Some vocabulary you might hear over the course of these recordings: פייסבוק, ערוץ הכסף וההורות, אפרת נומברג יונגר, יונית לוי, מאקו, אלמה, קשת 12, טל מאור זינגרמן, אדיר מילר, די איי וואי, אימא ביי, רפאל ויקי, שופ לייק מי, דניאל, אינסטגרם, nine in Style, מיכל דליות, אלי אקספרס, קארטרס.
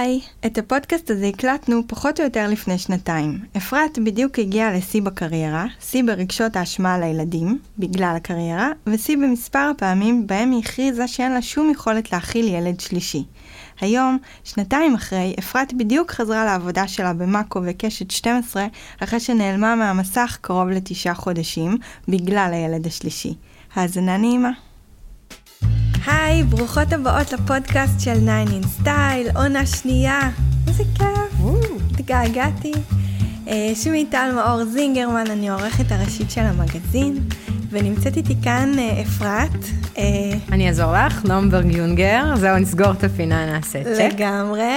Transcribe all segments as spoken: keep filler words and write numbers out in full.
היי, את הפודקאסט הזה הקלטנו פחות או יותר לפני שנתיים. אפרת בדיוק הגיעה לשיא בקריירה, שיא ברגשות האשמה על הילדים, בגלל הקריירה, ושיא במספר הפעמים בהם היא הכריזה שאין לה שום יכולת להכיל ילד שלישי. היום, שנתיים אחרי, אפרת בדיוק חזרה לעבודה שלה במאקו וקשת שתים עשרה, אחרי שנעלמה מהמסך קרוב לתשעה חודשים, בגלל הילד השלישי. האזנה נעימה. היי, ברוכות הבאות לפודקאסט של nine in Style, עונה שנייה. איזה כיף, התגעגעתי. שמי טל מאור זינגרמן, אני עורכת הראשית של המגזין, ונמצאת איתי כאן אפרת. אני אעזור לך, נומברג יונגר, זהו, נסגור את הפינה, נעשה צ'ק. לגמרי.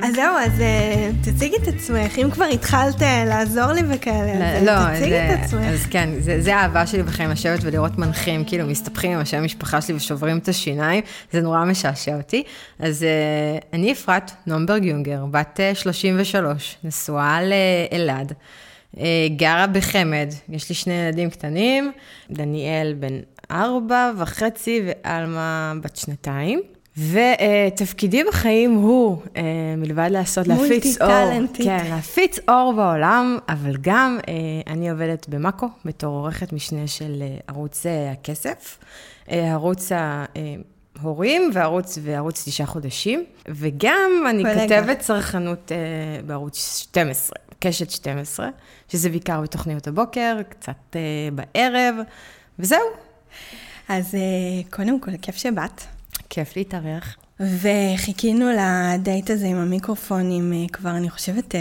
אז זהו, אז תציגי את עצמך, אם כבר התחלת לעזור לי וכאלה, אז תציגי את עצמך. אז כן, זה האהבה שלי בחיים, לשבת ולראות מנחים, כאילו מסתפחים עם השם המשפחה שלי ושוברים את השיניים, זה נורא משעשע אותי. אז אני אפרת נומברג יונגר, בת שלושים ושלוש, נשואה לאלעד, גרה בחמד, יש לי שני ילדים קטנים, דניאל בן ארבע וחצי ואלמה בת שנתיים. ותפקידי uh, בחיים הוא, uh, מלבד לעשות, להפיץ אור. מולטי-טלנטית. כן, להפיץ אור בעולם, אבל גם uh, אני עובדת במאקו, בתור עורכת משנה של uh, ערוץ uh, הכסף, uh, ערוץ ההורים uh, וערוץ, וערוץ תשעה חודשים, וגם אני כתבת צרכנות uh, בערוץ שתים עשרה, קשת שתים עשרה, שזה בעיקר בתוכניות הבוקר, קצת uh, בערב, וזהו. אז uh, קודם כל, כיף שבאת. כיף להתארח. וחיכינו לדייט הזה עם המיקרופונים כבר, אני חושבת,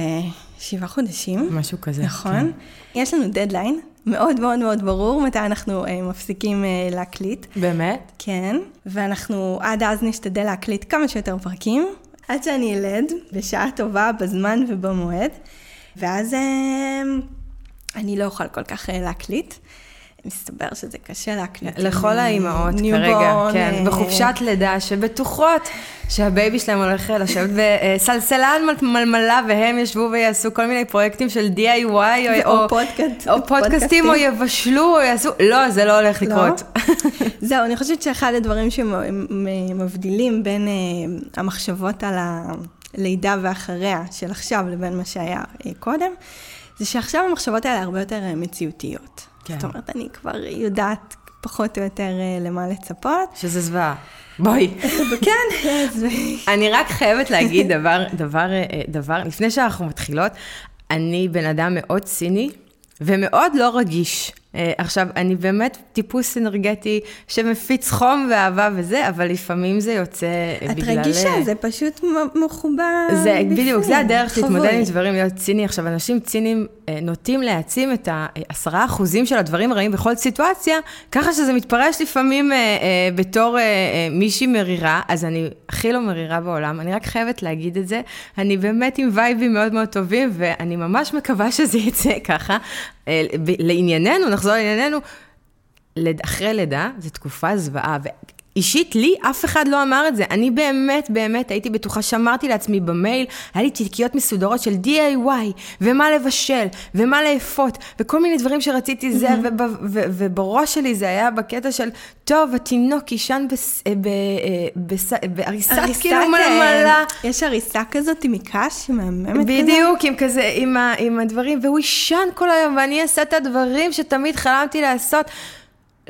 שבעה חודשים. משהו כזה. נכון. כן. יש לנו דדליין, מאוד מאוד מאוד ברור, מתי אנחנו מפסיקים להקליט. באמת? כן. ואנחנו עד אז נשתדל להקליט כמה שיותר פרקים, עד שאני ילד, בשעה טובה, בזמן ובמועד. ואז אני לא אוכל כל כך להקליט. מסתבר שזה קשה להקליט. לכל האימהות כרגע, כן, בחופשת לידה שבטוחות שהבייבי שלהם הולך לשבת וסלסלן מלמלה, והם ישבו ויעשו כל מיני פרויקטים של די איי וואי או פודקאסטים או יבשלו או יעשו, לא, זה לא הולך לקרות. זהו, אני חושבת שאחד הדברים שמבדילים בין המחשבות על הלידה ואחריה של עכשיו לבין מה שהיה קודם, זה שעכשיו המחשבות האלה הרבה יותר מציאותיות. כן. זאת אומרת, אני כבר יודעת פחות או יותר למה לצפות. שזה זוועה. בואי. כן. אני רק חייבת להגיד דבר, דבר, דבר, לפני שאנחנו מתחילות, אני בן אדם מאוד ציני ומאוד לא רגיש. עכשיו, אני באמת טיפוס אנרגטי שמפיץ חום ואהבה וזה, אבל לפעמים זה יוצא בגלל... את רגישה, זה פשוט מחובה בפנים. בדיוק, זה הדרך להתמודד עם דברים, להיות ציני. עכשיו, אנשים ציניים נוטים להעצים את העשרה אחוזים של הדברים הרעים בכל סיטואציה, ככה שזה מתפרש לפעמים בתור מישהי מרירה, אז אני הכי לא מרירה בעולם, אני רק חייבת להגיד את זה, אני באמת עם וייבים מאוד מאוד טובים, ואני ממש מקווה שזה יצא ככה. לענייננו, נחזור לענייננו, אחרי לידה, זו תקופה זוועה, ואישית לי, אף אחד לא אמר את זה, אני באמת, באמת, הייתי בטוחה, שמרתי לעצמי במייל, היה לי תלקיות מסודרות של די איי וואי, ומה לבשל, ומה לאפות, וכל מיני דברים שרציתי זה, ובראש שלי זה היה בקטע של, טוב, התינוק ישן בהריסה, כאילו מלמלה. יש הריסה כזאת עם מקש, מהממת כזאת. בדיוק, עם הדברים, והוא ישן כל היום, ואני אעשה את הדברים שתמיד חלמתי לעשות.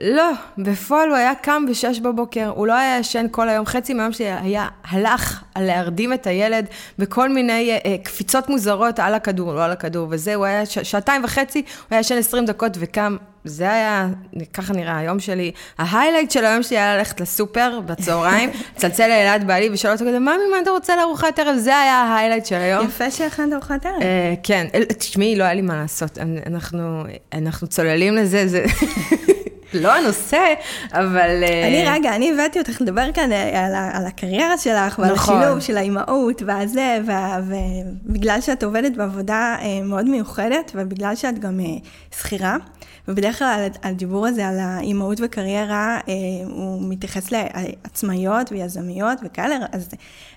לא, בפועל הוא היה קם בשש בבוקר, הוא לא היה ישן כל היום, חצי מהיום שלי היה הלך להרדים את הילד בכל מיני אה, קפיצות מוזרות על הכדור, לא על הכדור, וזה, הוא היה ש- שעתיים וחצי, הוא היה ישן עשרים דקות וקם, זה היה, ככה נראה היום שלי, ההיילייט של היום שלי היה ללכת לסופר בצהריים, צלצל לילד בעלי ושאל אותו כזה, מה ממה אתה רוצה לארוחת ערב? זה היה ההיילייט של היום. יפה שהכנת ארוחת ערב. אה, כן, תשמעי, לא היה לי מה לעשות, אנחנו, אנחנו צוללים לזה, זה... לא הנושא, אבל... אני רגע, אני הבאתי אותך לדבר כאן על הקריירה שלך, ועל השילוב של האימהות, והזה, ובגלל שאת עובדת בעבודה מאוד מיוחדת, ובגלל שאת גם שכירה, ובדרך כלל הדיבור הזה על האימהות וקריירה, הוא מתייחס לעצמאיות ויזמיות וכאלה, אז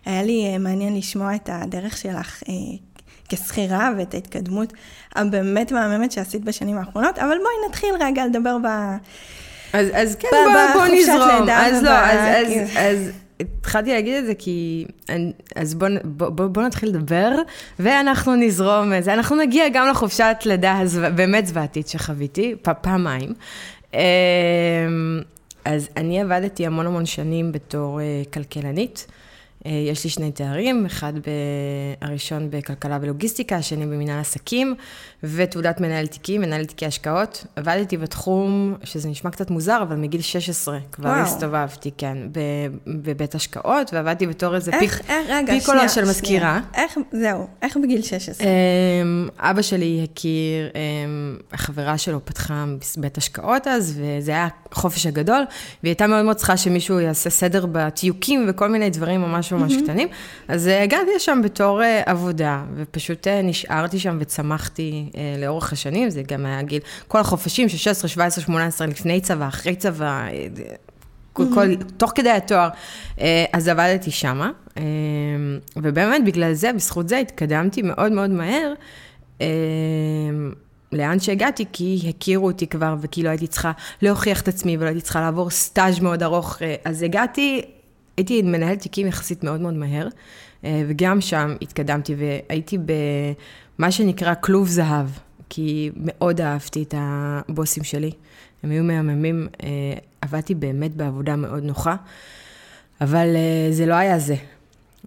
היה לי מעניין לשמוע את הדרך שלך כאלה, כסחירה ואת ההתקדמות הבאמת מהממת שעשית בשנים האחרונות, אבל בואי נתחיל רגע לדבר ב... אז כן, בואו נזרום. אז לא, אז התחלתי להגיד את זה כי, אז בוא, בוא, בוא, בוא נתחיל לדבר, ואנחנו נזרום את זה, אנחנו נגיע גם לחופשת לידה באמת זוועתית שחוויתי, פעמיים. אז אני עבדתי המון המון שנים בתור כלכלנית, יש לי שני תארים, אחד הראשון בכלכלה ולוגיסטיקה, השני במנהל עסקים, ותעודת מנהל תיקים, מנהל תיקי השקעות. עבדתי בתחום, שזה נשמע קצת מוזר, אבל מגיל שש עשרה כבר וואו. הסתובבתי, כן, בבית השקעות, ועבדתי בתור איזה איך, פיק, איך, רגע, פיקולה שנייה, של שנייה. מזכירה. איך, זהו, איך בגיל שש עשרה? אבא שלי הכיר, החברה שלו פתחה בית השקעות אז, וזה היה חופש הגדול, והיא הייתה מאוד מאוד צריכה שמישהו יעשה סדר בתיוקים, וכל מיני דברים ממש ממש mm-hmm. קטנים, אז הגעתי לשם בתור עבודה, ופשוט נשארתי שם וצמחתי לאורך השנים, זה גם היה גיל, כל החופשים, שש עשרה, שבע עשרה, שמונה עשרה, לפני צבא, אחרי צבא, כל, mm-hmm. כל, תוך כדי התואר, אז עבדתי שמה, ובאמת בגלל זה, בזכות זה, התקדמתי מאוד מאוד מהר, לאן שהגעתי, כי הכירו אותי כבר, וכי לא הייתי צריכה להוכיח את עצמי, ולא הייתי צריכה לעבור סטאז' מאוד ארוך, אז הגעתי, הייתי מנהל תיקים יחסית מאוד מאוד מהר, וגם שם התקדמתי, והייתי במה שנקרא כלוב זהב, כי מאוד אהבתי את הבוסים שלי, הם היו מהממים, עבדתי באמת בעבודה מאוד נוחה, אבל זה לא היה זה,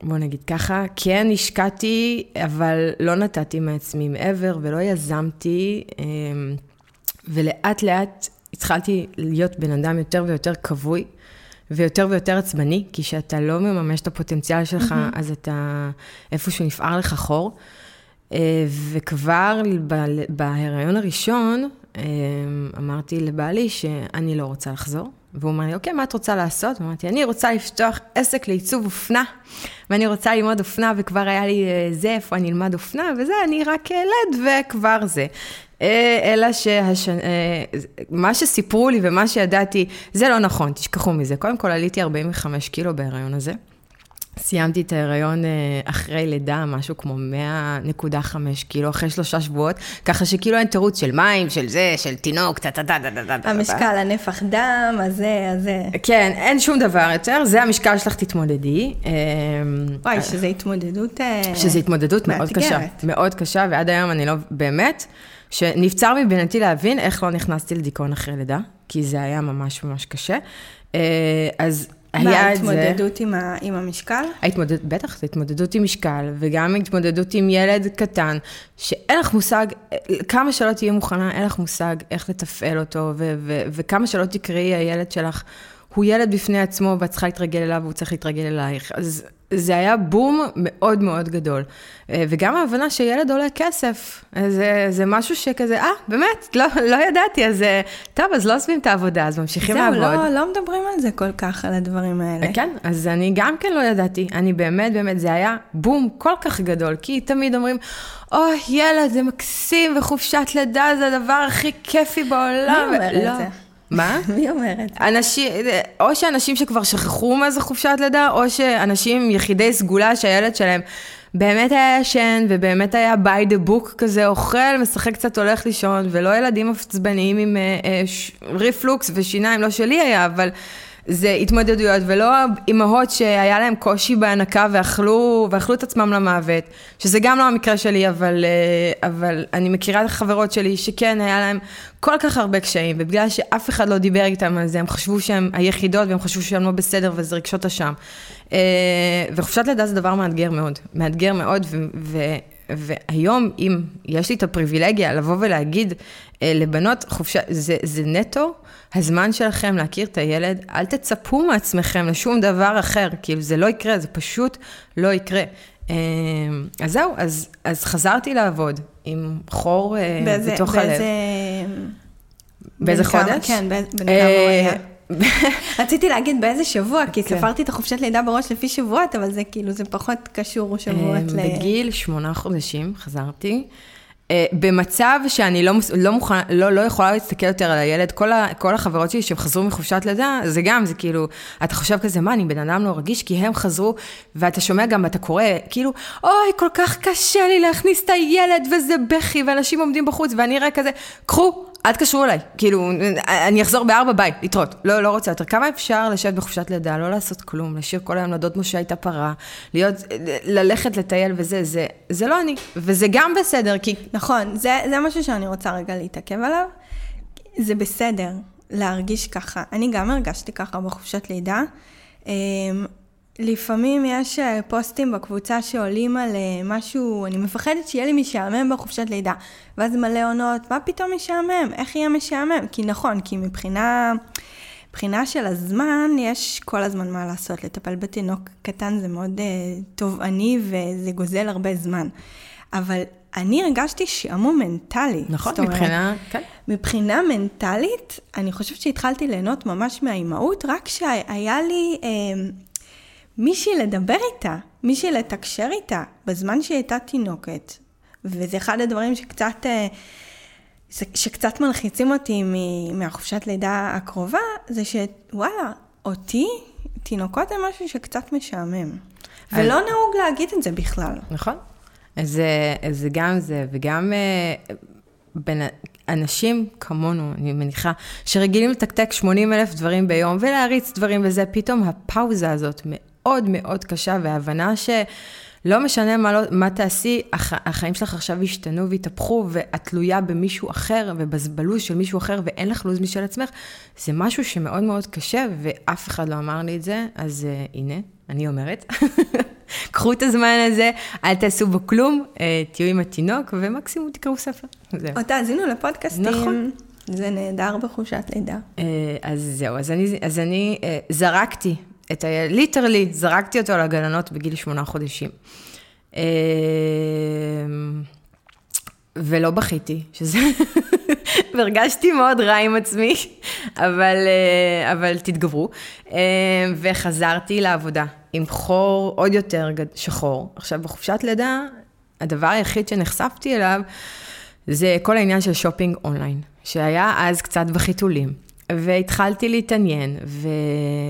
בוא נגיד ככה, כן השקעתי, אבל לא נתתי מעצמי מעבר, ולא יזמתי, ולאט לאט התחלתי להיות בן אדם יותר ויותר קבוי, ויותר ויותר עצמני, כי שאתה לא מממש את הפוטנציאל שלך, mm-hmm. אז אתה איפשהו נפער לך חור, וכבר בהיריון הראשון, אמרתי לבעלי שאני לא רוצה לחזור, והוא אמר לי, אוקיי, מה את רוצה לעשות? ואמרתי, אני רוצה לפתוח עסק לעיצוב אופנה, ואני רוצה ללמוד אופנה, וכבר היה לי זה, איפה אני אלמד אופנה, וזה, אני רק ילד, וכבר זה. אלא שמה שסיפרו לי ומה שידעתי, זה לא נכון, תשכחו מזה. קודם כל, עליתי ארבעים וחמישה קילו בהיריון הזה. סיימתי את ההיריון אחרי לידה, משהו כמו מאה נקודה חמש קילו, אחרי שלושה שבועות, ככה שכאילו אין תירוץ של מים, של זה, של תינוק, המשקל, הנפח דם, הזה, הזה. כן, אין שום דבר יותר, זה המשקל שלך תתמודדי. וואי, שזו התמודדות... שזו התמודדות מאוד קשה, מאוד קשה, ועד היום אני לא באמת, שנבצר מבינתי להבין איך לא נכנסתי לדיכאון אחרי לידה, כי זה היה ממש ממש קשה. אז... ההתמודדות עם המשקל? בטח, זה התמודדות עם משקל, וגם התמודדות עם ילד קטן, שאין לך מושג, כמה שלא תהיה מוכנה, אין לך מושג איך לתפעל אותו, וכמה שלא תקראי, הילד שלך הוא ילד בפני עצמו, ואת צריכה להתרגל אליו, והוא צריך להתרגל אלייך. אז זה היה בום מאוד מאוד גדול. וגם ההבנה שילד עולה כסף, זה משהו שכזה, אה, באמת, לא ידעתי, אז טוב, אז לא עושים את העבודה, אז ממשיכים לעבוד. זהו, לא מדברים על זה כל כך, על הדברים האלה. כן, אז אני גם כן לא ידעתי, אני באמת, באמת, זה היה בום כל כך גדול, כי תמיד אומרים, אוי, ילד, זה מקסים, וחופשת לידה, זה הדבר הכי כיפי בעולם. אני אומרת את זה. מה? מי אומרת? אנשים, או שאנשים שכבר שכחו מה זה חופשת לידה, או שאנשים יחידי סגולה שהילד שלהם באמת היה ישן, ובאמת היה by the book כזה, אוכל, משחק קצת, הולך לישון, ולא ילדים עצבניים עם ריפלוקס ושיניים, לא שלי היה, אבל זה התמודדויות, ולא אימהות שהיה להם קושי בהנקה, ואכלו, ואכלו את עצמם למוות, שזה גם לא המקרה שלי, אבל, אבל אני מכירה לחברות שלי, שכן היה להם כל כך הרבה קשיים, ובגלל שאף אחד לא דיבר איתם על זה, הם חשבו שהם היחידות, והם חשבו שהם לא בסדר, וזה רגשות אשם. וחופשת לידה זה דבר מאתגר מאוד, מאתגר מאוד, ו... ו- והיום, אם יש לי את הפריבילגיה לבוא ולהגיד לבנות חופשה, זה, זה נטו הזמן שלכם להכיר את הילד, אל תצפו מעצמכם לשום דבר אחר, כאילו זה לא יקרה, זה פשוט לא יקרה. אז זהו, אז, אז חזרתי לעבוד עם חור באיזה, בתוך באיזה, הלב. באיזה כמה, חודש? כן, בן כמה היה. רציתי להגיד באיזה שבוע, כי ספרתי את החופשת לידה בראש לפי שבועות, אבל זה כאילו, זה פחות קשור שבועות ל... בגיל שמונה חודשים חזרתי, במצב שאני לא יכולה להסתכל יותר על הילד, כל החברות שלי שחזרו מחופשת לידה, זה גם, זה כאילו, אתה חושב כזה, מה, אני בן אדם לא רגיש, כי הם חזרו, ואתה שומע גם, אתה קורא, כאילו, אוי, כל כך קשה לי להכניס את הילד, וזה בכי, ואנשים עומדים בחוץ, ואני רואה כזה, קחו, אל תקשרו אליי, כאילו, אני אחזור בארבע, ביי, להתראות, לא, לא רוצה יותר. כמה אפשר לשבת בחופשת לידה, לא לעשות כלום, לשיר כל היום לדוד משה הייתה פרה, להיות, ללכת לטייל וזה, זה, זה לא אני, וזה גם בסדר, כי... נכון, זה, זה משהו שאני רוצה רגע להתעכב עליו, זה בסדר להרגיש ככה, אני גם הרגשתי ככה בחופשת לידה, לפעמים יש פוסטים בקבוצה שעולים על משהו, אני מפחדת שיהיה לי משעמם בחופשת לידה, ואז מלא עונות, מה פתאום משעמם? איך יהיה משעמם? כי נכון, כי מבחינה, מבחינה של הזמן, יש כל הזמן מה לעשות, לטפל בתינוק קטן זה מאוד תובעני, וזה גוזל הרבה זמן. אבל אני הרגשתי שעמום מנטלי. נכון, מבחינה, כן. מבחינה מנטלית, אני חושבת שהתחלתי ליהנות ממש מהאימהות, רק שהיה לי... מישהי לדבר איתה, מישהי לתקשר איתה, בזמן שהיא הייתה תינוקת. וזה אחד הדברים שקצת, שקצת מלחיצים אותי מהחופשת לידה הקרובה, זה שוואלה, אותי, תינוקות זה משהו שקצת משעמם. ולא נהוג להגיד את זה בכלל. נכון. אז זה גם זה, וגם... בין אנשים כמונו, אני מניחה, שרגילים לתקתק שמונים אלף דברים ביום, ולהריץ דברים, וזה פתאום הפאוזה הזאת מאוד מאוד קשה, וההבנה שלא משנה מה, לא, מה תעשי, הח, החיים שלך עכשיו השתנו והתהפכו, ואת תלויה במישהו אחר, ובלוז של מישהו אחר, ואין לך לוז משל עצמך, זה משהו שמאוד מאוד קשה, ואף אחד לא אמר לי את זה, אז uh, הנה, אני אומרת, קחו את הזמן הזה, אל תעשו בו כלום, תהיו עם התינוק, ומקסימום תקראו ספר. או תאזינו לפודקאסטים. נכון. זה נהדר בחופשת לידה. אז זהו, אז אני, אז אני זרקתי, את ה... ליטרלי, זרקתי אותו לגננות בגיל שמונה חודשים. ולא בכיתי, שזה... והרגשתי מאוד רע עם עצמי, אבל, אבל תתגברו. וחזרתי לעבודה עם חור עוד יותר שחור. עכשיו, בחופשת לידה, הדבר היחיד שנחשפתי אליו, זה כל העניין של שופינג אונליין, שהיה אז קצת בחיתולים. והתחלתי להתעניין, ו...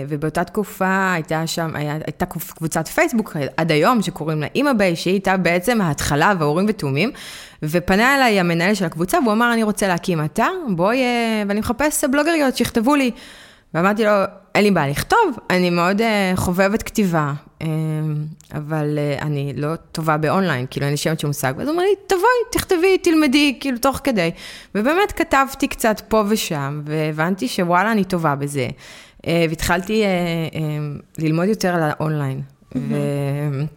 ובאותה תקופה הייתה שם, הייתה קבוצת פייסבוק עד היום, שקוראים לה אימא ביי, שהיא הייתה בעצם ההתחלה וההורים ותאומים, ופנה אליי המנהל של הקבוצה, והוא אמר, אני רוצה להקים אתר, בואי, ואני מחפש בלוגריות שיכתבו לי, ואמרתי לו, אין לי בעיה לכתוב, אני מאוד חובבת כתיבה, אבל אני לא טובה באונליין, כאילו אני שם שמושג, ואז הוא אומר לי, תבואי, תכתבי, תלמדי, כאילו תוך כדי, ובאמת כתבתי קצת פה ושם, והבנתי שוואלה אני טובה בזה, והתחלתי ללמוד יותר על האונליין,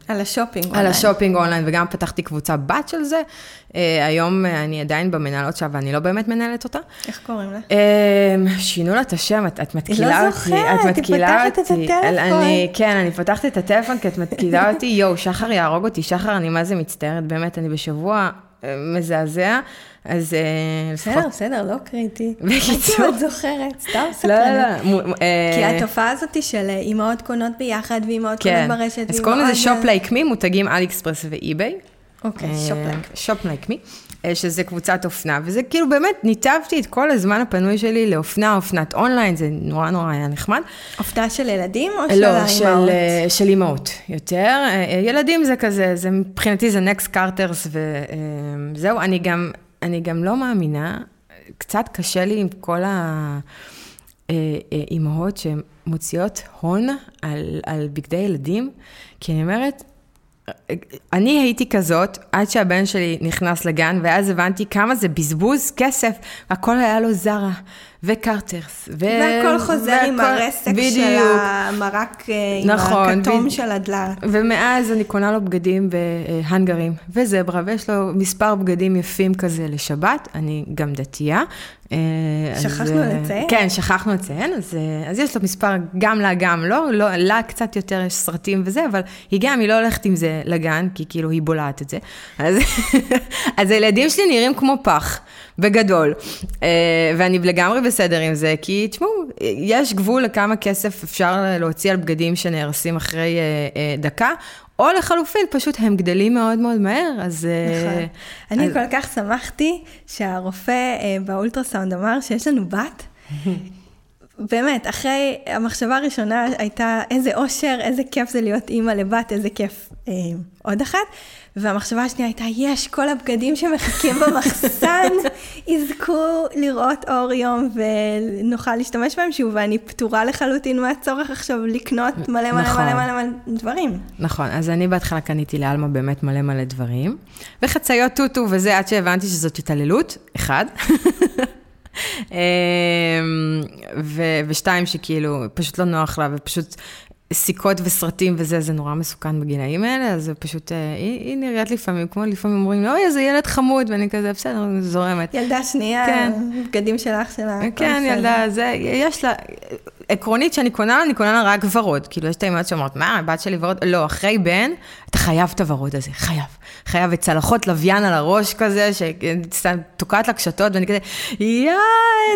על השופינג אונליין. על השופינג אונליין, וגם פתחתי קבוצה בת של זה, היום אני עדיין במנהלות שלה, ואני לא באמת מנהלת אותה. איך קוראים לה? שינו לה את השם, את מתקילה אותי. היא לא זוכרת, היא פתחת את הטלפון. כן, אני פתחת את הטלפון, כי את מתקילה אותי, יואו, שחר יהרוג אותי, שחר, אני מה זה מצטערת, באמת, אני בשבוע מזעזע, אז לפחות... בסדר, בסדר, לא קריטי. בקיצור. את זוכרת, סתם סקרנית. לא, לא. כי התופעה הזאת של אימהות קונות ביחד, ואימהות קונות ברשת. אז קוראים לזה שופ לייק מי, מותגים אלי אקספרס ואיביי. אוקיי, שופ לייק. שופ לייק מי, שזה קבוצת אופנה, וזה כאילו באמת ניתבתי את כל הזמן הפנוי שלי לאופנה, אופנת אונליין, זה נורא נורא היה נחמד. אופנה של ילדים או של האימהות? לא, של אימהות יותר. ילדים זה כזה, מבחינתי זה נקסט קארטרס וזהו, אני גם... אני גם לא מאמינה, קצת קשה לי עם כל האימהות שמוציאות הון על, על בגדי ילדים, כי אני אומרת, אני הייתי כזאת, עד שהבן שלי נכנס לגן, ואז הבנתי כמה זה בזבוז כסף, הכל היה לו זרה, וקרטרס, ו... והכל חוזר והכל... עם הרסק בדיוק. של המרק, נכון, עם הכתום ב... של הדלת. ומאז אני קונה לו בגדים בהנגרים, וזברה, ויש לו מספר בגדים יפים כזה לשבת, אני גם דתייה. שכחנו אז... לציין. כן, שכחנו לציין, אז, אז יש לו מספר גם לה, גם לא, לא, לה קצת יותר יש סרטים וזה, אבל היא גם, היא לא הולכת עם זה לגן, כי כאילו היא בולעת את זה. אז, אז הילדים שלי נראים כמו פח, בגדול, ואני לגמרי בסדר עם זה, כי תשמעו, יש גבול לכמה כסף אפשר להוציא על בגדים שנהרסים אחרי דקה, או לחלופין, פשוט הם גדלים מאוד מאוד מהר, אז... נכון. אני כל כך שמחתי שהרופא באולטרסאונד אמר שיש לנו בת, באמת, אחרי המחשבה הראשונה הייתה איזה אושר, איזה כיף זה להיות אימא לבת, איזה כיף אה, עוד אחת. והמחשבה השנייה הייתה, יש כל הבגדים שמחכים במחסן, יזכו לראות אור יום ונוכל להשתמש בהם שוב, ואני פטורה לחלוטין מהצורך עכשיו לקנות מלא מלא, נכון. מלא מלא מלא דברים. נכון, אז אני בהתחלה קניתי לאלמה באמת מלא מלא דברים, וחציות טוטו וזה עד שהבנתי שזאת התעללות, אחד. ו- ושתיים שכאילו פשוט לא נוח לה ופשוט סיכות וסרטים וזה, זה נורא מסוכן בגילאים האלה, אז פשוט היא, היא נראית לפעמים, כמו לפעמים אומרים, אוי, איזה ילד חמוד, ואני כזה, בסדר, זורמת. ילדה שנייה, כן. בגדים שלך שלה. כן, ילדה, זה, יש לה, עקרונית שאני קונה לה, אני קונה לה רק ורוד, כאילו יש את האימהות שאומרות, מה, הבת שלי ורוד? לא, אחרי בן, אתה חייב את הוורוד הזה, חייב, חייב את צלחות לוויין על הראש כזה, שתוקעת לה קשתות, ואני כזה, יאה,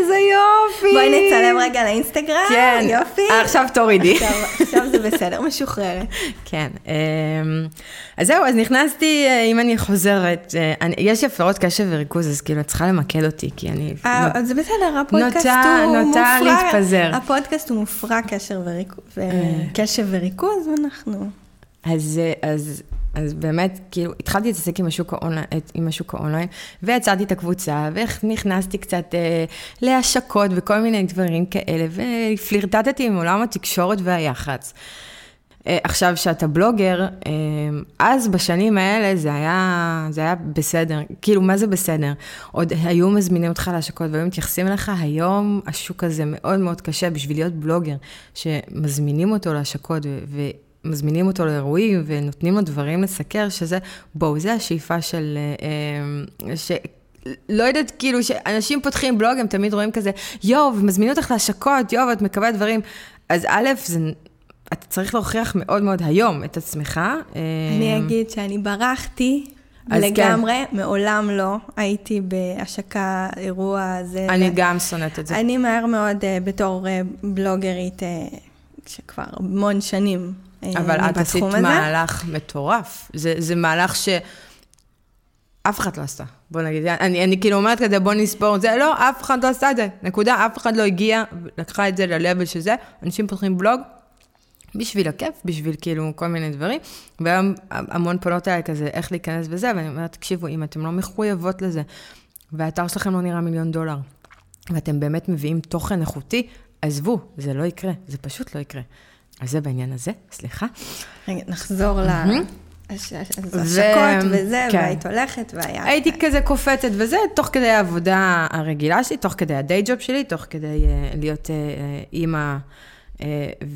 איזה יופי. בואי נצלם רגע לאינסטגרם, כן. יופי. עכשיו תורידי. עכשיו זה בסדר, משוחררת. כן. אז זהו, אז נכנסתי, אם אני חוזרת, יש לי הפרעות קשב וריכוז, אז כאילו, את צריכה למקד אותי, כי אני... זה בסדר, הפודקאסט הוא מופרע. נוטה להתפזר. הפודקאסט הוא מופרע קשב וריכוז, ואנחנו... אז, אז, אז באמת, כאילו, התחלתי להתעסק עם השוק האונליין, עם השוק האונליין, ויצרתי את הקבוצה, ונכנסתי קצת אה, להשקות וכל מיני דברים כאלה, ופלירטטתי עם עולם התקשורת והיח"צ. אה, עכשיו, שאתה בלוגר, אה, אז בשנים האלה זה היה, זה היה בסדר. כאילו, מה זה בסדר? עוד היו מזמינים אותך להשקות, והיו מתייחסים לך, היום השוק הזה מאוד מאוד קשה בשביל להיות בלוגר, שמזמינים אותו להשקות ו... ו- מזמינים אותו לאירועים ונותנים לו דברים לסקר, שזה, בואו, זה השאיפה של, ש... לא יודעת, כאילו, שאנשים פותחים בלוג, הם תמיד רואים כזה, יוב, מזמינים אותך להשקות, יוב, את מקבלת דברים. אז א', זה... אתה צריך להוכיח מאוד מאוד היום את עצמך. אני אגיד שאני ברחתי, לגמרי, כן. מעולם לא הייתי בהשקה, אירוע, זה... אני ו... גם שונאת את זה. אני מהר מאוד, בתור בלוגרית, שכבר המון שנים, אבל את עשית מהלך מטורף. זה, זה מהלך ש... אף אחד לא עשתה. בוא נגיד, אני, אני כאילו אומרת כזה, בוא נספור את זה. לא, אף אחד לא עשתה את זה. נקודה, אף אחד לא הגיע, לקחה את זה ללבל שזה. אנשים פותחים בלוג בשביל הכיף, בשביל כאילו כל מיני דברים. והיום המון פונות היה כזה, איך להיכנס בזה. ואני אומרת, תקשיבו, אם אתם לא מחויבות לזה, והאתר שלכם לא נראה מיליון דולר, ואתם באמת מביאים תוכן איכותי, עזבו, זה לא יקרה. זה פשוט לא יקרה. אז זה בעניין הזה, סליחה. רגע, נחזור להשקות וזה, והיית הולכת, והיה... הייתי כזה קופצת וזה, תוך כדי העבודה הרגילה שלי, תוך כדי הדיי ג'וב שלי, תוך כדי להיות אימא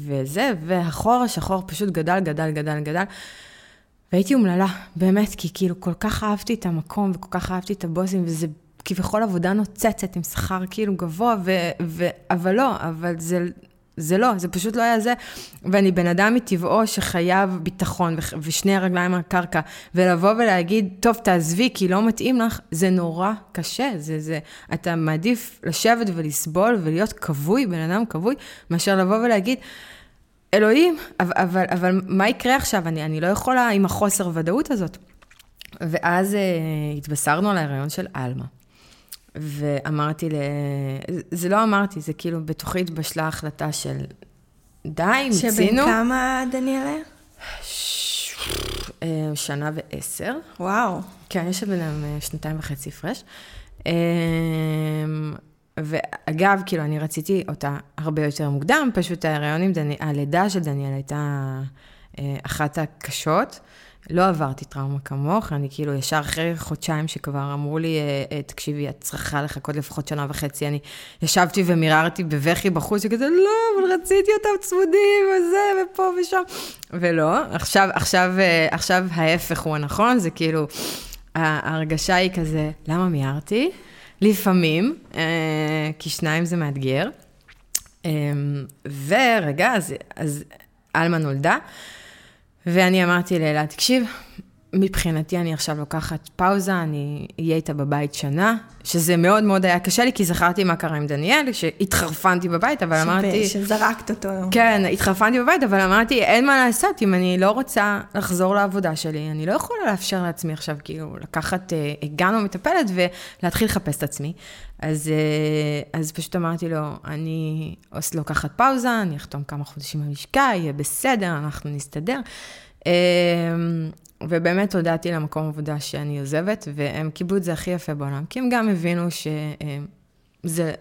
וזה, והחור השחור פשוט גדל, גדל, גדל, גדל. והייתי אומללה, באמת, כי כאילו כל כך אהבתי את המקום, וכל כך אהבתי את הבוסים, וזה... כבכל עבודה נוצצת עם שכר כאילו גבוה, אבל לא, אבל זה... זה לא, זה פשוט לא היה זה, ואני בן אדם מטבעו שחייב ביטחון ושני הרגליים על הקרקע, ולבוא ולהגיד, טוב, תעזבי, כי לא מתאים לך, זה נורא קשה, זה, זה, אתה מעדיף לשבת ולסבול ולהיות קבוי, בן אדם קבוי, מאשר לבוא ולהגיד, אלוהים, אבל, אבל, אבל מה יקרה עכשיו? אני, אני לא יכולה עם החוסר ודאות הזאת. ואז אה, התבשרנו על ההיריון של אלמה. ואמרתי, ל... זה לא אמרתי, זה כאילו בתוכי התבשלה החלטה של די, מצינו. שבן כמה דניאלה? ש... שנה ועשר. וואו. כן, יש ביניהם שנתיים וחצי פרש. ואגב, כאילו אני רציתי אותה הרבה יותר מוקדם, פשוט ההיריונים, דני... הלידה של דניאלה הייתה אחת הקשות. לא עברתי טראומה כמוך, אני כאילו ישר אחרי חודשיים שכבר אמרו לי, תקשיבי, את צריכה לחכות לפחות שנה וחצי, אני ישבתי ומיררתי בבכי בחוץ, וכזה, לא, אבל רציתי אותם צמודים, וזה, ופה ושם, ולא, עכשיו, עכשיו, עכשיו ההפך הוא הנכון, זה כאילו, ההרגשה היא כזה, למה מיררתי? לפעמים, כי שניים זה מאתגר, ורגע, אז, אז אלמה נולדה, ואני אמרתי לילה, תקשיב, מבחינתי אני עכשיו לוקחת פאוזה, אני אהיה איתה בבית שנה, שזה מאוד מאוד היה קשה לי, כי זכרתי מה קרה עם דניאל, שהתחרפנתי בבית, אבל שפה, אמרתי... שזרקת אותו. כן, התחרפנתי בבית, אבל אמרתי, אין מה לעשות, אם אני לא רוצה לחזור לעבודה שלי, אני לא יכולה לאפשר לעצמי עכשיו, כאילו, לקחת אה, גן או מטפלת, ולהתחיל לחפש את עצמי. אז, אה, אז פשוט אמרתי לו, אני לוקחת פאוזה, אני אחתום כמה חודשים במשקה, יהיה בסדר, אנחנו נסתדר. אה, ובאמת הודעתי למקום עבודה שאני עוזבת, והם קיבלו את זה הכי יפה בעולם, כי הם גם הבינו שזה,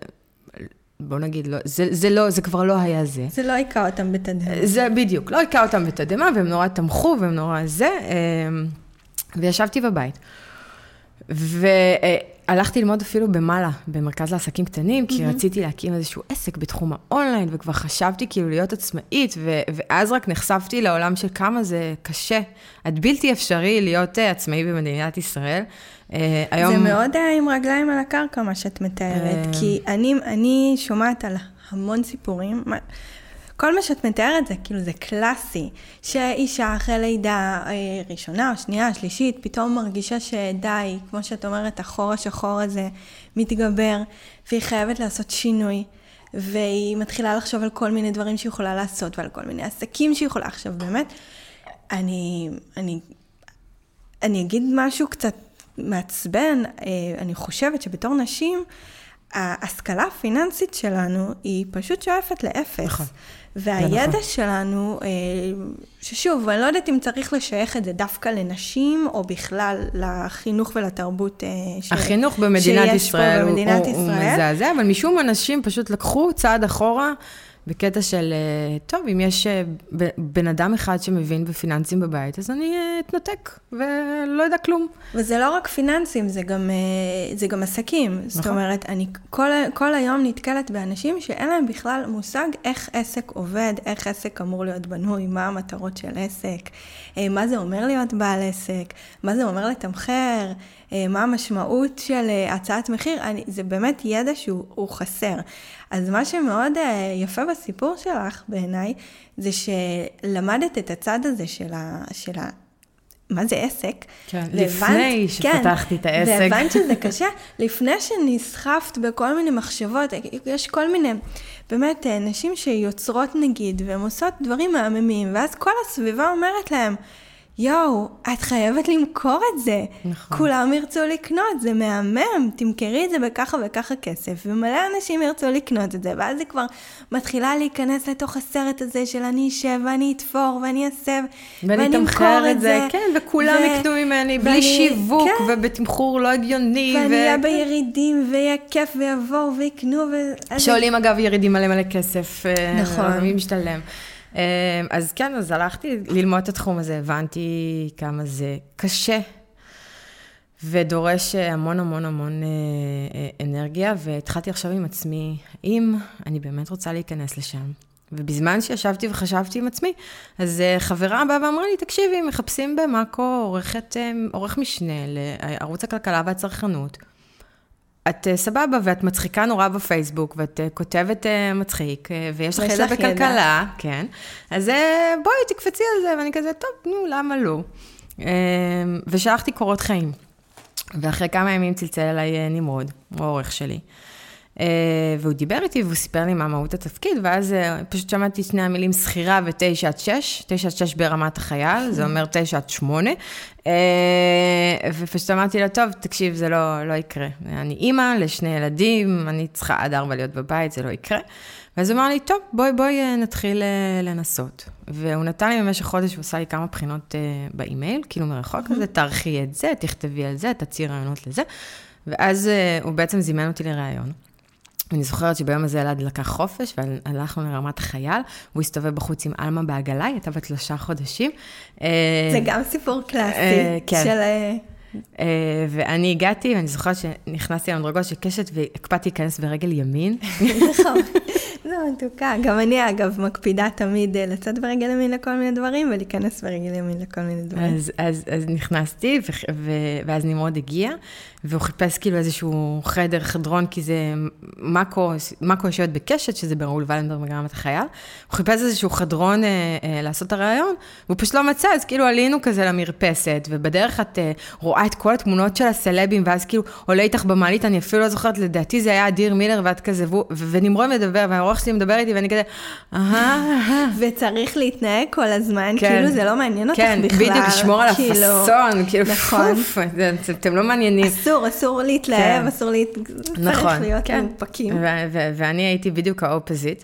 בוא נגיד, לא, זה, זה, לא, זה כבר לא היה זה. זה לא היקע אותם בתדמה. זה בדיוק, לא היקע אותם בתדמה, והם נורא תמכו, והם נורא זה, וישבתי בבית. והלכתי ללמוד אפילו במעלה, במרכז לעסקים קטנים, כי רציתי להקים איזשהו עסק בתחום האונליין, וכבר חשבתי כאילו להיות עצמאית, ואז רק נחשפתי לעולם של כמה זה קשה. עד בלתי אפשרי להיות עצמאי במדינת ישראל. זה מאוד עם רגליים על הקרקע, מה שאת מתארת, כי אני שומעת על המון סיפורים, כל מה שאת מתארת זה, כאילו זה קלאסי, שאישה אחרי לידה ראשונה או שנייה, שלישית, פתאום מרגישה שדי, כמו שאת אומרת, החור השחור הזה מתגבר, והיא חייבת לעשות שינוי, והיא מתחילה לחשוב על כל מיני דברים שהיא יכולה לעשות, ועל כל מיני עסקים שהיא יכולה עכשיו, באמת. אני, אני, אני אגיד משהו קצת מעצבן, אני חושבת שבתור נשים, ההשכלה הפיננסית שלנו היא פשוט שואפת לאפס. נכון. והידע שלנו, ששוב, אני לא יודעת אם צריך לשייך את זה דווקא לנשים, או בכלל לחינוך ולתרבות שיש פה במדינת ישראל. הוא מזעזע, אבל משום אנשים פשוט לקחו צעד אחורה, בקטע של, טוב, אם יש בן אדם אחד שמבין בפיננסים בבית, אז אני אתנתק ולא יודע כלום. וזה לא רק פיננסים, זה גם, זה גם עסקים. נכון. זאת אומרת, אני כל, כל היום נתקלת באנשים שאין להם בכלל מושג איך עסק עובד, איך עסק אמור להיות בנוי, מה המטרות של עסק, מה זה אומר להיות בעל עסק, מה זה אומר לתמחר, מה המשמעות של הצעת מחיר. אני, זה באמת ידע שהוא חסר. אז מה שמאוד יפה בסיפור שלך בעיניי, זה שלמדת את הצד הזה של ה... של ה... מה זה עסק? כן, לפני שפתחתי את העסק. והבנת שזה קשה, לפני שנסחפת בכל מיני מחשבות, יש כל מיני, באמת, נשים שיוצרות נגיד, והן עושות דברים מהממים, ואז כל הסביבה אומרת להם, יואו, את חייבת למכור את זה. נכון. כולם ירצו לקנות, זה מהמם, תמכרי את זה בככה וככה כסף, ומלא אנשים ירצו לקנות את זה, ואז זה כבר מתחילה להיכנס לתוך הסרט הזה של אני אשב, ואני אתפור, ואני אסב, ואני אמכור את זה. כן, וכולם ו... יקנו ממני, בלי ואני... שיווק, כן. ובתמחור לא הגיוני. ואני אהיה ו... בירידים, ויהיה כיף, ויבואו, ויקנו. ו... שעולים אני... אגב ירידים מלא מלא כסף. נכון. מי משתלם. אז כן, אז הלכתי ללמוד את התחום הזה, הבנתי כמה זה קשה, ודורש המון המון המון אנרגיה, והתחלתי עכשיו עם עצמי, אם אני באמת רוצה להיכנס לשם. ובזמן שישבתי וחשבתי עם עצמי, אז חברה באה ואמרה לי, תקשיבי, מחפשים במאקו עורך משנה לערוץ הכלכלה והצרכנות. את סבבה, ואת מצחיקה נורא בפייסבוק, ואת כותבת מצחיק, ויש לך ידע בכלכלה, כן. אז בואי, תקפצי על זה, ואני כזה, טוב, נו, למה לא? ושלחתי קורות חיים. ואחרי כמה ימים צלצל אליי נמרוד, הוא העורך שלי. והוא דיבר איתי, והוא סיפר לי מה מהות התפקיד, ואז פשוט שמעתי שני המילים סחירה ו-תשע עד שש, תשע עד שש ברמת החייל, זה אומר תשע עד שמונה, ופשוט אמרתי לה, טוב, תקשיב, זה לא, לא יקרה. אני אימא לשני ילדים, אני צריכה עד ארבע להיות בבית, זה לא יקרה. ואז הוא אמר לי, טוב, בואי, בואי נתחיל לנסות. והוא נתן לי במשך חודש, הוא עשה לי כמה בחינות באימייל, כאילו מרחוק, אז תערכי את זה, תכתבי על זה, תציעי רעיונות לזה. ואז הוא בעצם זימן אותי לרעיון. אני זוכרת שביום הזה אלעד לקח חופש, והלכנו לרמת חייל, הוא הסתובב בחוץ עם אלמה בעגלה, היא הייתה בת שלושה חודשים. זה גם סיפור קלאסי. כן. של ואני הגעתי, ואני זוכרת שנכנסתי למדרגות של קשת, והקפדתי להיכנס ברגל ימין. נכון. זו מתוקה. גם אני, אגב, מקפידה תמיד לצאת ברגל ימין לכל מיני דברים, ולהיכנס ברגל ימין לכל מיני דברים. אז, אז, אז נכנסתי, ו- ו- ואז נמרוד הגיע, והוא חיפש כאילו איזשהו חדר, חדרון, כי זה מקו, מקו ישיות בקשת, שזה ברעול ולנדר מגרמת החייל. הוא חיפש איזשהו חדרון אה, אה, לעשות את הרעיון, והוא פשוט לא מצא, אז כאילו עלינו כזה למרפסת, ובדרך את אה, רואה את כל התמונות של הסלבים, ואז כאילו עולה איתך במעלית, אני אפילו לא זוכרת, לדעתי זה היה אדיר מילר, ואת כזה, ו- ונמרוד מדבר, והאורך שלי מדבר איתי, ואני כזה, אהה. וצריך להתנהג כל הזמן, כן. כאילו זה לא מעניין אותך כן, בכלל. בדיוק, לשמור על כאילו... הפסון, כאילו, נכון. פוף, אתם לא מעניינים. אסור, אסור להתלהב, כן. אסור להת... נכון, צריך להיות כן. מפקים. ו- ו- ו- ואני הייתי בדיוק האופוזיט,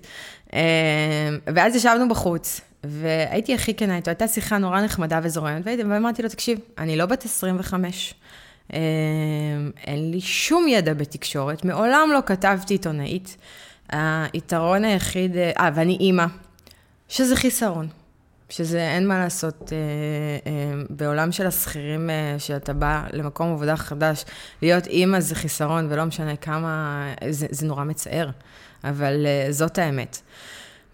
ואז ישבנו בחוץ, והייתי הכי כנה איתו, הייתה שיחה נורא נחמדה וזורמת, ואמרתי לו, תקשיב, אני לא בת עשרים וחמש, אין לי שום ידע בתקשורת, מעולם לא כתבתי עיתונאית, היתרון היחיד, אה, ואני אימא, שזה חיסרון, שזה אין מה לעשות אה, אה, בעולם של הסחירים, אה, שאתה בא למקום עבודה חדש, להיות אימא זה חיסרון, ולא משנה כמה, זה, זה נורא מצער, אבל אה, זאת האמת.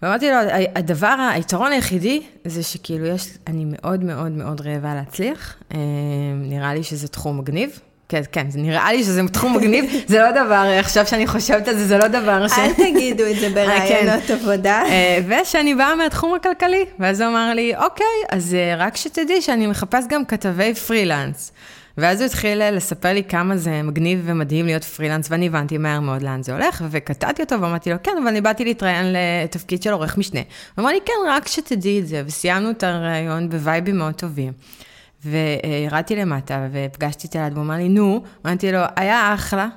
ואמרתי לו, הדבר, היתרון היחידי, זה שכאילו יש, אני מאוד מאוד מאוד רעבה להצליח, אה, נראה לי שזה תחום מגניב, כן, כן, זה נראה לי שזה תחום מגניב, זה לא דבר, עכשיו שאני חושבת על זה, זה לא דבר ש... אל תגידו את זה ברעיונות עבודה. ושאני באה מהתחום הכלכלי, ואז הוא אמר לי, אוקיי, אז רק שתדעי שאני מחפש גם כתבי פרילנס. ואז הוא התחיל לספר לי כמה זה מגניב ומדהים להיות פרילנס, ואני הבנתי מהר מאוד לאן זה הולך, וקטעתי אותו ואמרתי לו, כן, אבל אני באתי להתראיין לתפקיד של עורך משנה. הוא אמר לי, כן, רק שתדעי את זה, וסיימנו את הרעיון בווייבים מאוד טובים. והראיתי למטה ופגשתי את הילד, הוא אמר לי, נו, אמרתי לו, היה אחלה,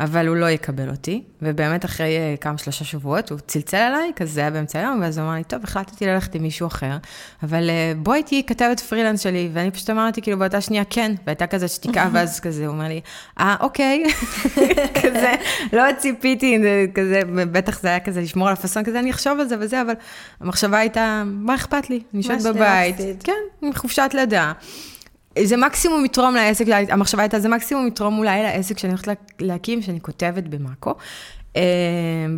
אבל הוא לא יקבל אותי, ובאמת אחרי כמה שלושה שבועות הוא צלצל עליי, כזה זה היה באמצע היום, ואז הוא אמר לי, טוב, החלטתי ללכת עם מישהו אחר, אבל בואי תהיי כתבת פרילנס שלי, ואני פשוט אמרתי, כאילו באותה שנייה, כן, והייתה כזה שתיקה, ואז כזה, הוא אומר לי, אה, אוקיי, כזה, לא ציפיתי, כזה, בטח זה היה כזה, לשמור על הפסון כזה, אני אחשוב על זה וזה, אבל המחשבה הייתה, מה אכפת לי? אני שאת בבית, כן, חופשת לידה. זה מקסימום יתרום לעסק, המחשבה הייתה, זה מקסימום יתרום אולי לעסק שאני הולכת להקים, שאני כותבת במאקו,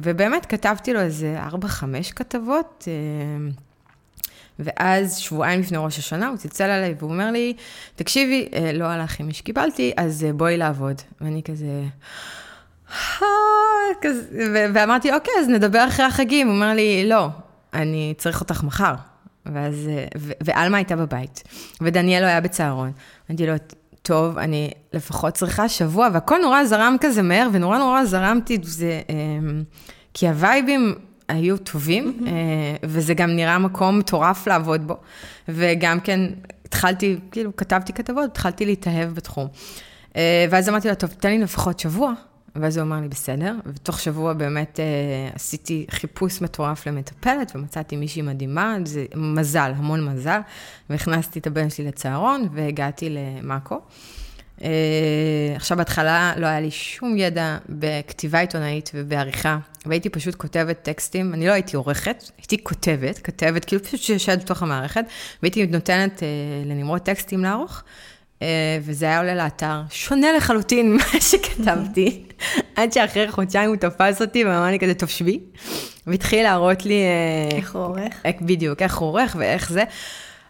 ובאמת כתבתי לו איזה ארבע חמש כתבות, ואז שבועיים לפני ראש השנה, הוא צלצל עליי והוא אומר לי, תקשיבי, לא הלך עם מי שקיבלתי, אז בואי לעבוד, ואני כזה... ואמרתי, אוקיי, אז נדבר אחרי החגים, הוא אומר לי, לא, אני צריך אותך מחר. ואז, ו- ואלמה הייתה בבית, ודניאל לא היה בצהרון. אמרתי לו, טוב, אני לפחות צריכה שבוע, והכל נורא זרם כזה מהר, ונורא נורא זרמתי, זה, אה, כי הווייבים היו טובים, mm-hmm. אה, וזה גם נראה מקום מטורף לעבוד בו, וגם כן התחלתי, כאילו כתבתי כתבות, התחלתי להתאהב בתחום. אה, ואז אמרתי לו, טוב, תן לי לפחות שבוע, ואז הוא אמר לי, בסדר, ותוך שבוע באמת אה, עשיתי חיפוש מטורף למטפלת, ומצאתי מישהי מדהימה, זה מזל, המון מזל, והכנסתי את הבן שלי לצהרון, והגעתי למאקו. אה, עכשיו, בהתחלה לא היה לי שום ידע בכתיבה עיתונאית ובעריכה, והייתי פשוט כותבת טקסטים, אני לא הייתי עורכת, הייתי כותבת, כתבת, כאילו פשוט שישד בתוך המערכת, והייתי נותנת אה, לנמרות טקסטים לערוך, וזה היה עולה לאתר, שונה לחלוטין ממה שכתבתי, עד שאחרי חודשיים הוא תפס אותי, ואמר לי כזה, טוב שבי, והתחיל להראות לי... איך הוא עורך. בדיוק, איך הוא עורך ואיך זה.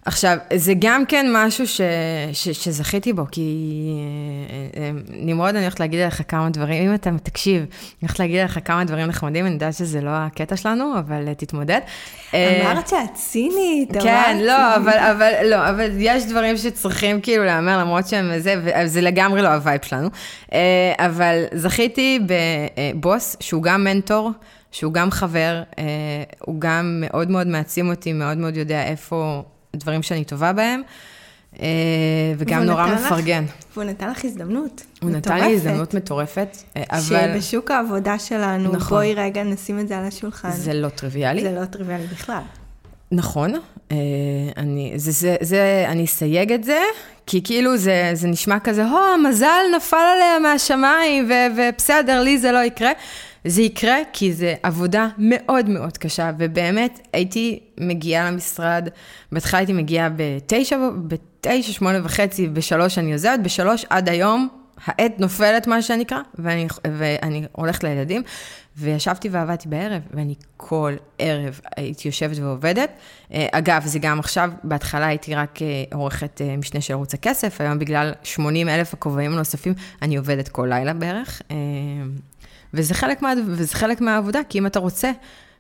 עכשיו, זה גם כן משהו ש... ש... שזכיתי בו, כי נמרוד, אני הולכת להגיד לך כמה דברים, אם אתה תקשיב, אני הולכת להגיד לך כמה דברים נחמדים, אני יודעת שזה לא הקטע שלנו, אבל תתמודד. אמרת שאת צינית, אמרת. כן, לא, אבל, אבל, לא, אבל יש דברים שצריכים כאילו לאמר, למרות שהם זה, וזה לגמרי לא הווייב שלנו, אבל זכיתי בבוס שהוא גם מנטור, שהוא גם חבר, הוא גם מאוד מאוד מעצים אותי, מאוד מאוד יודע איפה... דברים שאני טובה בהם, וגם נורא מפרגן. והוא נתן לך הזדמנות. הוא נתן לי הזדמנות מטורפת. שבשוק העבודה שלנו, בואי רגע נשים את זה על השולחן. זה לא טריוויאלי. זה לא טריוויאלי בכלל. נכון. אני אסייג את זה, כי כאילו זה נשמע כזה, הו, המזל נפל עליה מהשמיים, ובסדר, לי זה לא יקרה. זה יקרה, כי זה עבודה מאוד מאוד קשה, ובאמת הייתי מגיעה למשרד, בתחילה הייתי מגיעה בתשע, בתשע, שמונה וחצי, בשלוש אני עוזבת, בשלוש עד היום, העת נופלת מה שנקרא, ואני, ואני הולכת לילדים, וישבתי ועבדתי בערב, ואני כל ערב הייתי יושבת ועובדת. אגב, זה גם עכשיו, בהתחלה הייתי רק עורכת משנה של ערוץ הכסף, היום בגלל שמונים אלף הכובעים נוספים, אני עובדת כל לילה בערך, וזה חלק מה, וזה חלק מהעבודה, כי אם אתה רוצה,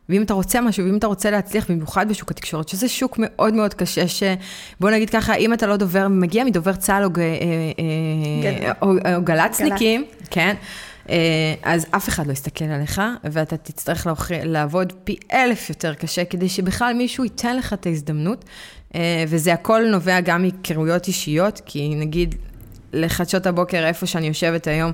ואם אתה רוצה משהו, ואם אתה רוצה להצליח, במיוחד בשוק התקשורת, שזה שוק מאוד מאוד קשה, שבוא נגיד ככה, אם אתה לא דובר, מגיע מדובר צהל או, או, או גלצניקים, גלצ. כן, אז אף אחד לא יסתכל עליך, ואתה תצטרך לעבוד פי אלף יותר קשה, כדי שבכלל מישהו ייתן לך את ההזדמנות, וזה הכל נובע גם מקרויות אישיות, כי נגיד לחדשות הבוקר, איפה שאני יושבת היום,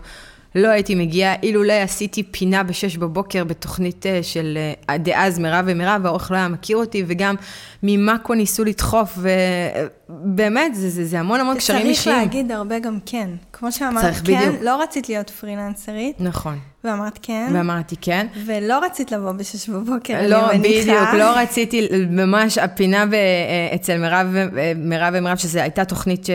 לא הייתי מגיעה, אילולא עשיתי פינה בשש בבוקר בתוכנית של דאז מירב ומירב, והאורך לא היה מכיר אותי, וגם ממקו ניסו לדחוף, ובאמת זה, זה, זה המון המון קשרים אישיים. צריך להגיד הרבה גם כן. כמו שאמרת כן, בדיוק. לא רצית להיות פרילנסרית. נכון. ואמרת כן. ואמרתי כן. ולא רצית לבוא בשש בבוקר. לא, בדיוק, לא רציתי, ממש הפינה ב, אצל מירב, מירב ומירב, שזה הייתה תוכנית ש...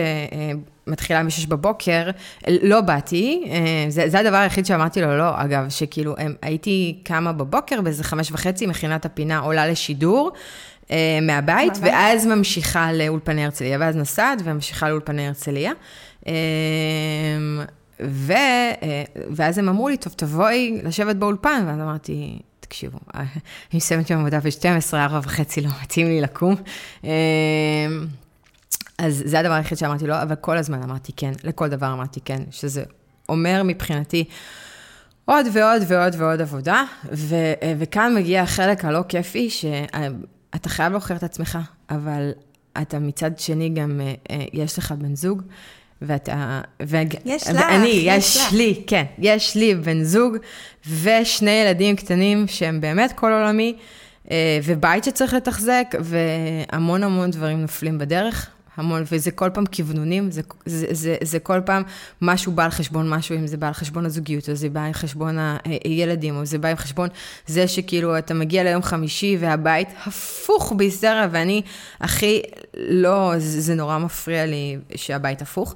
מתחילה משש בבוקר, לא באתי, זה, זה הדבר היחיד שאמרתי לו, לא, אגב, שכאילו, הייתי קמה בבוקר, באיזה חמש וחצי, מכינת הפינה עולה לשידור, מהבית, ואז ממשיכה לאולפני הרצליה, ואז נסעת, וממשיכה לאולפני הרצליה, ו, ואז הם אמרו לי, טוב, תבואי לשבת באולפן, ואז אמרתי, תקשיבו, אני מסיימת שם עבודה ב-שתים עשרה, ארבע וחצי, לא מתאים לי לקום, אז זה הדבר היחיד שאמרתי לא, אבל כל הזמן אמרתי כן, לכל דבר אמרתי כן, שזה אומר מבחינתי עוד ועוד ועוד ועוד עבודה, ו- וכאן מגיע החלק הלא כיפי, שאתה חייב להוכיח את עצמך, אבל אתה מצד שני גם, יש לך בן זוג, ואתה, ואני, יש, יש, יש לי, כן, יש לי בן זוג, ושני ילדים קטנים שהם באמת כל עולמי, ובית שצריך לתחזק, והמון המון דברים נופלים בדרך, המון, וזה כל פעם כיוונונים, זה, זה, זה, זה כל פעם משהו בא על חשבון משהו, אם זה בא על חשבון הזוגיות, או זה בא על חשבון הילדים, או זה בא על חשבון זה שכאילו אתה מגיע ליום חמישי, והבית הפוך ביסרה, ואני, אחי, לא, זה, זה נורא מפריע לי שהבית הפוך,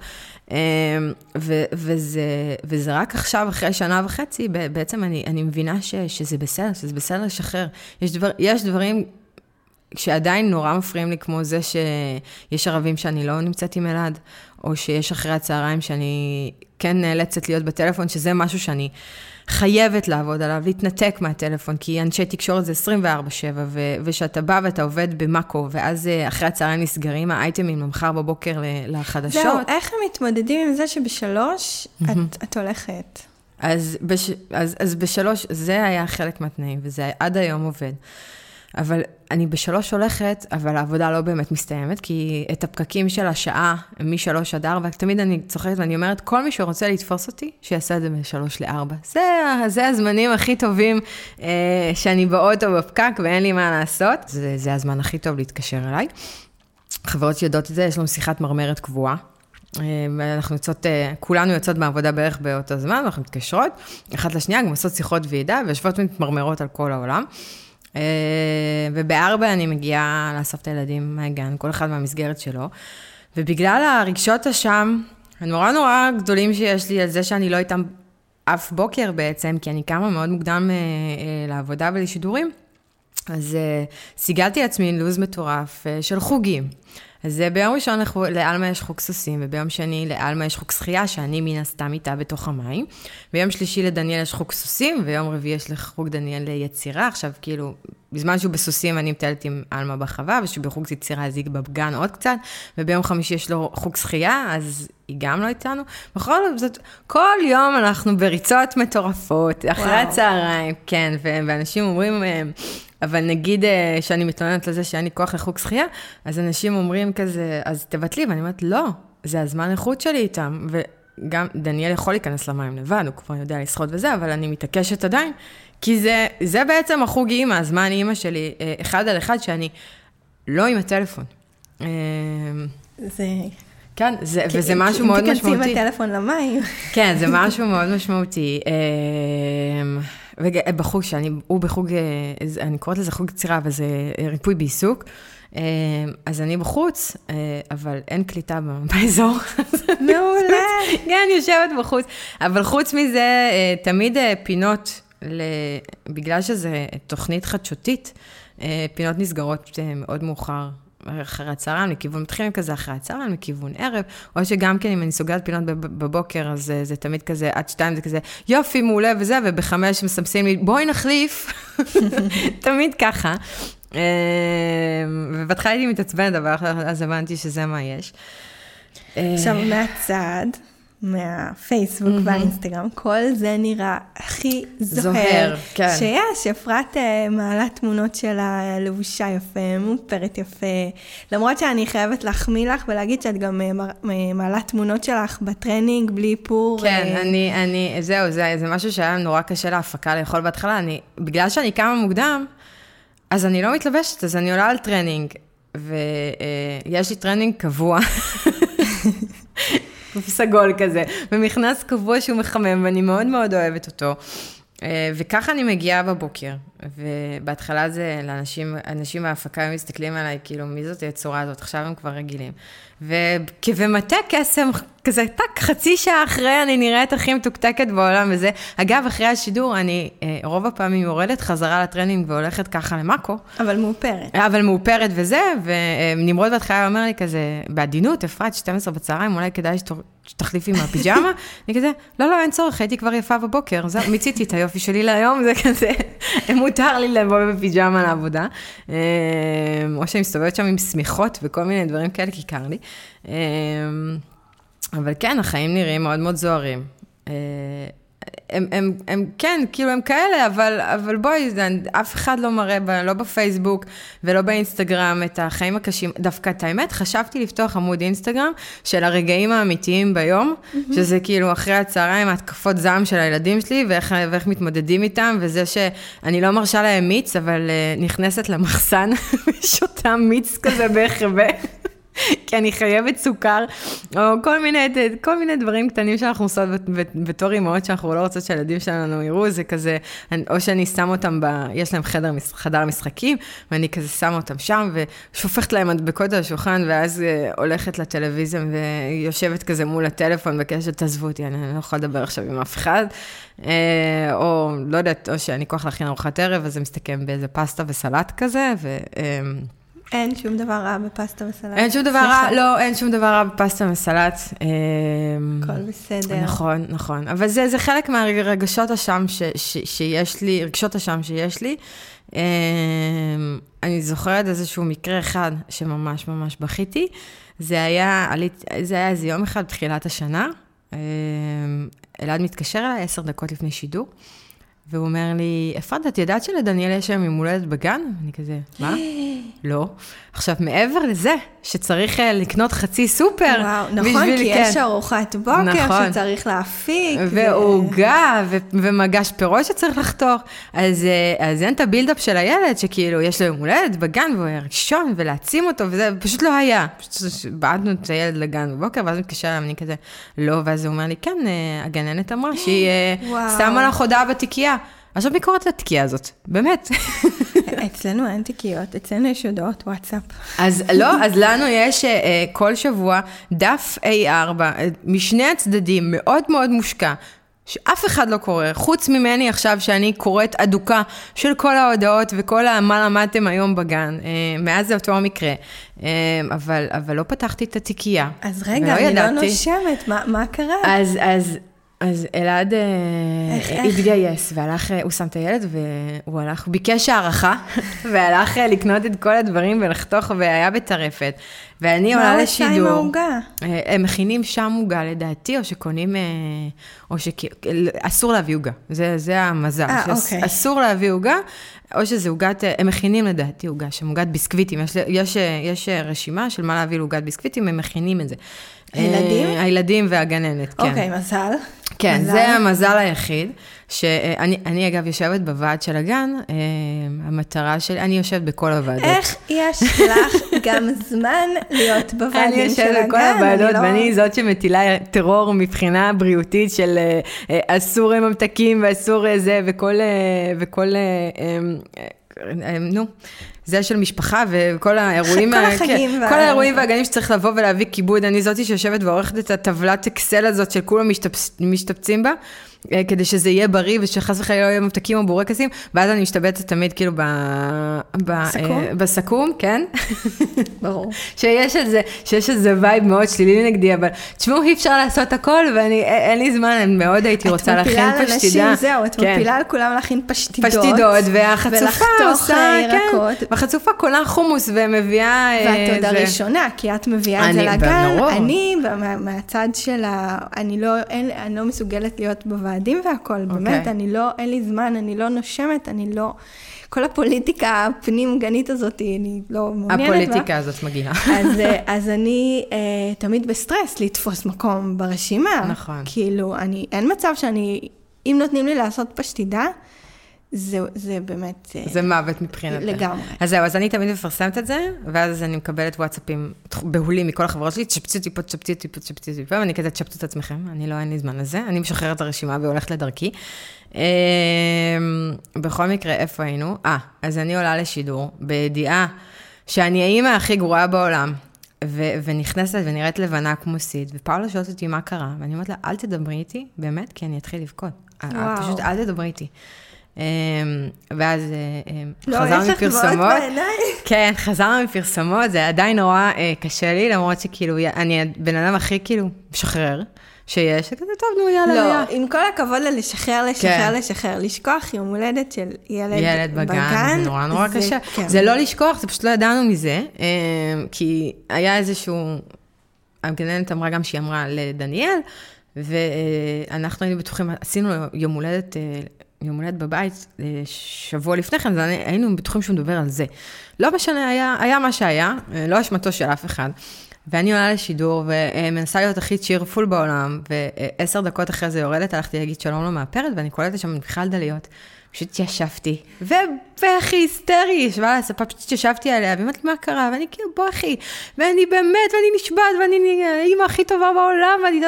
ו, וזה, וזה רק עכשיו, אחרי שנה וחצי, בעצם אני, אני מבינה ש, שזה בסדר, שזה בסדר לשחרר. יש דבר, יש דברים כשעדיין נורא מפריעים לי, כמו זה שיש ערבים שאני לא נמצאת עם אלעד, או שיש אחרי הצהריים שאני כן נאלצת להיות בטלפון, שזה משהו שאני חייבת לעבוד עליו, להתנתק מהטלפון, כי אנשי תקשורת זה עשרים וארבע שבע, ושאתה בא ואתה עובד במקו, ואז אחרי הצהריים נסגרים האייטמים למחר בבוקר לחדשות. זהו, איך הם מתמודדים עם זה שבשלוש את, את הולכת? אז, בש, אז, אז בשלוש זה היה חלק מהתנאים, וזה עד היום עובד. אבל אני בשלוש הולכת, אבל העבודה לא באמת מסתיימת, כי את הפקקים של השעה משלוש עד ארבע, תמיד אני צוחקת ואני אומרת, כל מי שרוצה לתפוס אותי, שיעשה את זה משלוש לארבע. זה, זה הזמנים הכי טובים אה, שאני באוטו בפקק ואין לי מה לעשות. זה, זה הזמן הכי טוב להתקשר אליי. חברות שיודעות את זה, יש לנו שיחת מרמרת קבועה. אנחנו יוצאות, כולנו יוצאות מהעבודה בערך באותו זמן, אנחנו מתקשרות, אחת לשנייה, גם עושות שיחות ועידה, ויושבות מתמרמרות על כל העולם. ובארבע אני מגיעה לאסוף את הילדים מהגן, כל אחד מהמסגרת שלו, ובגלל הרגשות השם, הנורא נורא גדולים שיש לי על זה שאני לא איתם אף בוקר בעצם, כי אני קמה מאוד מוקדם לעבודה ולשידורים, אז סיגלתי לעצמי לוז מטורף של חוגים. אז ביום ראשון לאלמה יש חוג סוסים, וביום שני לאלמה יש חוג שחייה, שאני מן הסתם איתה בתוך המים. ביום שלישי לדניאל יש חוג סוסים, ויום רביעי יש לחוג דניאל ליצירה. עכשיו כאילו, בזמן שהוא בסוסים אני מטלת עם אלמה בחווה, ושבחוג יצירה אז היא בגן עוד קצת, וביום חמישי יש לו חוג שחייה, אז היא גם לא איתנו. בכל זאת, כל יום אנחנו בריצות מטורפות, אחרי הצהריים, כן, ואנשים אומרים... אבל נגיד שאני מתלוננת לזה שאין לי כוח לחוג שחייה, אז אנשים אומרים כזה, אז תבטלי, ואני אומרת, לא, זה הזמן איכות שלי איתם, וגם דניאל יכול להיכנס למים לבד, הוא כבר יודע לשחות וזה, אבל אני מתעקשת עדיין, כי זה, זה בעצם החוג אימא, הזמן אימא שלי, אחד על אחד, שאני לא עם הטלפון. זה... כן, זה, כי, וזה משהו מאוד משמעותי. אם תיכנסים בטלפון למים. כן, זה משהו מאוד משמעותי. ובחוש, אני, הוא בחוג, אני קוראת לזה חוג קצירה, אבל זה ריפוי בעיסוק, אז אני בחוץ, אבל אין קליטה באזור. מעולה. כן, אני יושבת בחוץ. אבל חוץ מזה, תמיד פינות, בגלל שזו תוכנית חדשותית, פינות נסגרות מאוד מאוחר. אחרי הצהריים, לכיוון מתחילים כזה, אחרי הצהריים, לכיוון ערב, או שגם כן, אם אני סוגרת פינות בבוקר, אז זה תמיד כזה, עד שתיים זה כזה, יופי, מעולה וזה, ובחמש מסמסים לי, בואי נחליף, תמיד ככה. ובתחילה הייתי מתעצבנת, אבל אז הבנתי שזה מה יש. עכשיו, מהצד, מהפייסבוק והאינסטגרם, כל זה נראה הכי זוהר שיש. אפרת מעלה תמונות שלה לבושה יפה, מופרת יפה, למרות שאני חייבת להחמיא לך ולהגיד שאת גם מעלה תמונות שלך בטרנינג בלי איפור. כן, אני, אני, זהו, זה, זה משהו שהיה נורא קשה להפקה לאכול בהתחלה. אני, בגלל שאני קמה מוקדם, אז אני לא מתלבשת, אז אני עולה על טרנינג, ויש לי טרנינג קבוע. סגול כזה, ומכנס קבוע שהוא מחמם, ואני מאוד מאוד אוהבת אותו, וככה אני מגיעה בבוקר, ובהתחלה זה לאנשים, אנשים מההפקה הם מסתכלים עליי, כאילו מי זאת היצורה הזאת, עכשיו הם כבר רגילים, וכבמטה קסם, כזה טק, חצי שעה אחרי אני נראית הכי מתוקתקת בעולם, וזה, אגב, אחרי השידור, אני רוב הפעמים יורדת חזרה לטרנינג, והולכת ככה למאקו. אבל מאופרת. אבל מאופרת וזה, ונמרוד בהתחלה אומר לי כזה, בעדינות, אפרת, שתים עשרה בצהריים, אולי כדאי שתחליפי מהפיג'מה, אני כזה, לא, לא, אין צורך, הייתי כבר יפה בבוקר, מיציתי את היופי שלי להיום, זה כזה, מותר לי לבוא בפיג'מה לעבודה, או שאני מסתובבת שם עם סמיכות וכל מיני דברים כאלה, כי קר לי. אבל כן, החיים נראים מאוד מאוד זוהרים. הם, הם, הם, כן, כאילו הם כאלה, אבל, אבל בואי, אף אחד לא מראה, לא בפייסבוק ולא באינסטגרם, את החיים הקשים. דווקא את האמת, חשבתי לפתוח עמוד אינסטגרם של הרגעים האמיתיים ביום, שזה כאילו אחרי הצהריים, התקפות זעם של הילדים שלי, ואיך, ואיך מתמודדים איתם, וזה שאני לא מרשה להם מיץ, אבל נכנסת למחסן, ושותה מיץ כזה בהחווה. כי אני חייבת סוכר, או כל מיני, כל מיני דברים קטנים שאנחנו עושות בתור אימהות, שאנחנו לא רוצות שהילדים שלנו יראו, זה כזה, או שאני שם אותם, ב, יש להם חדר, חדר משחקים, ואני כזה שמה אותם שם, ושופכת להם מדבקות על השולחן, ואז הולכת לטלוויזיה, ויושבת כזה מול הטלפון, בקשת, תעזבו אותי, אני לא יכולה לדבר עכשיו עם אף אחד, או לא יודעת, או שאני כוח להכין ארוחת ערב, אז זה מסתכם באיזה פסטה וסלט כזה, ו... אין שום דבר רע בפסטה וסלט. אין שום דבר רע, לא, אין שום דבר רע בפסטה וסלט. הכל בסדר. נכון, נכון. אבל זה, זה חלק מהרגשות השם ש, ש, שיש לי, רגשות השם שיש לי. אני זוכרת איזשהו מקרה אחד שממש ממש בכיתי. זה היה, זה היה איזה יום אחד בתחילת השנה. אלעד מתקשר אליי עשר דקות לפני שידור. והוא אומר לי, אפרת, את ידעת שלדניאל יש היום ימולדת בגן? אני כזה, מה? לא. עכשיו, מעבר לזה, שצריך לקנות חצי סופר. וואו, נכון, כי יש ארוחת בוקר שצריך להפיק. והוגה, ומגש פירות שצריך לחתוך. אז אין את הבילדאפ של הילד, שכאילו, יש לו ימולדת בגן, והוא היה ראשון, ולהצים אותו, וזה פשוט לא היה. פשוט בעדנו את הילד לגן בבוקר, ואז מתקשר להם, אני כזה, לא, ואז הוא אומר לי, כן, הגננת אמרה, שהיא שמה לך הודעה בתיקייה. עכשיו מי קוראת לתקיעה הזאת, באמת. אצלנו אין תקיעות, אצלנו יש הודעות וואטסאפ. אז לא, אז לנו יש כל שבוע דף איי ארבע, משני הצדדים מאוד מאוד מושקע, שאף אחד לא קורא, חוץ ממני עכשיו שאני קוראת עדוקה של כל ההודעות וכל מה למדתם היום בגן, מאז זה אותו המקרה, אבל, אבל לא פתחתי את התקיעה. אז רגע, אני לא נושמת, מה, מה קרה? אז, אז... אז אלעד התגייס, והלך, הוא שם את הילד, והוא הלך, ביקש הערכה, והלך לקנות את כל הדברים ולחתוך, והיה בטרפת. ואני עולה לשידור. מה עושה עם ההוגה? הם מכינים שם הוגה, לדעתי, או שקונים, או ש... אסור להביא הוגה. זה, זה המזל. אסור להביא הוגה, או שזה הוגת, הם מכינים לדעתי הוגה, שמוגת ביסקוויטים. יש, יש, יש רשימה של מה להביא להוגת ביסקוויטים, הם מכינים את זה. הילדים? הילדים והגננת, כן. אוקיי, מזל. כן, זה המזל היחיד, שאני אני, אגב יושבת בוועד של הגן, המטרה שלי, אני יושבת בכל הוועדות. איך יש לך גם זמן להיות בוועדים של הגן? אני יושבת בכל הוועדות, לא... ואני זאת שמטילה טרור מבחינה בריאותית של אסור ממתקים ואסור זה, וכל... וכל נו, זה של משפחה וכל האירועים, כל האירועים והגנים שצריך לבוא ולהביא כיבוד, אני זאתי שיושבת ועורכת את הטבלת אקסל הזאת של כולם משתפצים בה, כדי שזה יהיה בריא ושחס וחלילה לא יהיו מבטקים או בורקסים, ואז אני משתבטת תמיד כאילו בסכום, כן? ברור. שיש איזה וייב מאוד שלילי נגדי, אבל תשמעו, אי אפשר לעשות הכל, ואין לי זמן, אני מאוד הייתי רוצה להכין פשטידה. את מפילה על כולם להכין פשטידות. פשטידות, והחצופה עושה, כן. והחצופה קולה חומוס ומביאה... ואת עוד הראשונה, כי את מביאה את זה לגן. אני, מהצד של ה... אני לא מסוגלת להיות בוועד ועדים והכל, okay. באמת, אני לא, אין לי זמן, אני לא נושמת, אני לא, כל הפוליטיקה הפנים גנית הזאת, אני לא מעוניינת. הפוליטיקה בה. הזאת מגיעה. אז, אז אני אה, תמיד בסטרס לתפוס מקום ברשימה. נכון. כאילו, אני, אין מצב שאני, אם נותנים לי לעשות פשטידה, זה, זה באמת... זה מוות מבחינתי. לגמרי. אז זהו, אז אני תמיד מפרסמת את זה, ואז אני מקבלת וואטסאפים בהולים מכל החברות שלי, תשפצו טיפות, תשפצו טיפות, תשפצו טיפות, ואני כזה תשפצו את עצמכם, אני לא, אין לי זמן לזה, אני משחררת את הרשימה והולכת לדרכי. בכל מקרה, איפה היינו? אה, אז אני עולה לשידור, בידיעה שאני האימא הכי גרועה בעולם, ונכנסת ונראית לבנה כמו סיד, ופאולה שואלת אותי מה קרה, ואני אומרת לה, אל תדברי איתי, באמת, כי אני אתחיל לבכות. פשוט אל תדברי איתי. ואז חזרנו מפרסמות, כן, חזרנו מפרסמות, זה עדיין נורא קשה לי, למרות שכאילו, אני בן אדם הכי כאילו משחרר, שיש, כזה טוב, נו, יאללה, יאללה. לא, עם כל הכבוד לשחרר, לשחרר, לשחרר, לשכוח יום הולדת של ילד בגן, זה נורא נורא קשה, זה לא לשכוח, זה פשוט לא ידענו מזה, כי היה איזשהו, הגננת אמרה גם שהיא אמרה לדניאל, ואנחנו היינו בטוחים, עשינו יום הולדת, יום הולד בבית שבוע לפני כן, היינו בטוחים שהוא מדבר על זה. לא משנה, היה, היה מה שהיה, לא אשמתו של אף אחד. ואני עולה לשידור ומנסה להיות הכי צ'ירפול בעולם, ועשר דקות אחרי זה יורדת, הלכתי להגיד שלום לו מהפרד, ואני קולטת שם בכלל דליות. פשוט ישבתי, ובכי היסטרי, ישבה על הספה, פשוט ישבתי עליה, ואמרתי מה קרה, ואני כאילו בוכי, ואני באמת, ואני נשבעת, ואני אימא הכי טובה בעולם, ואני...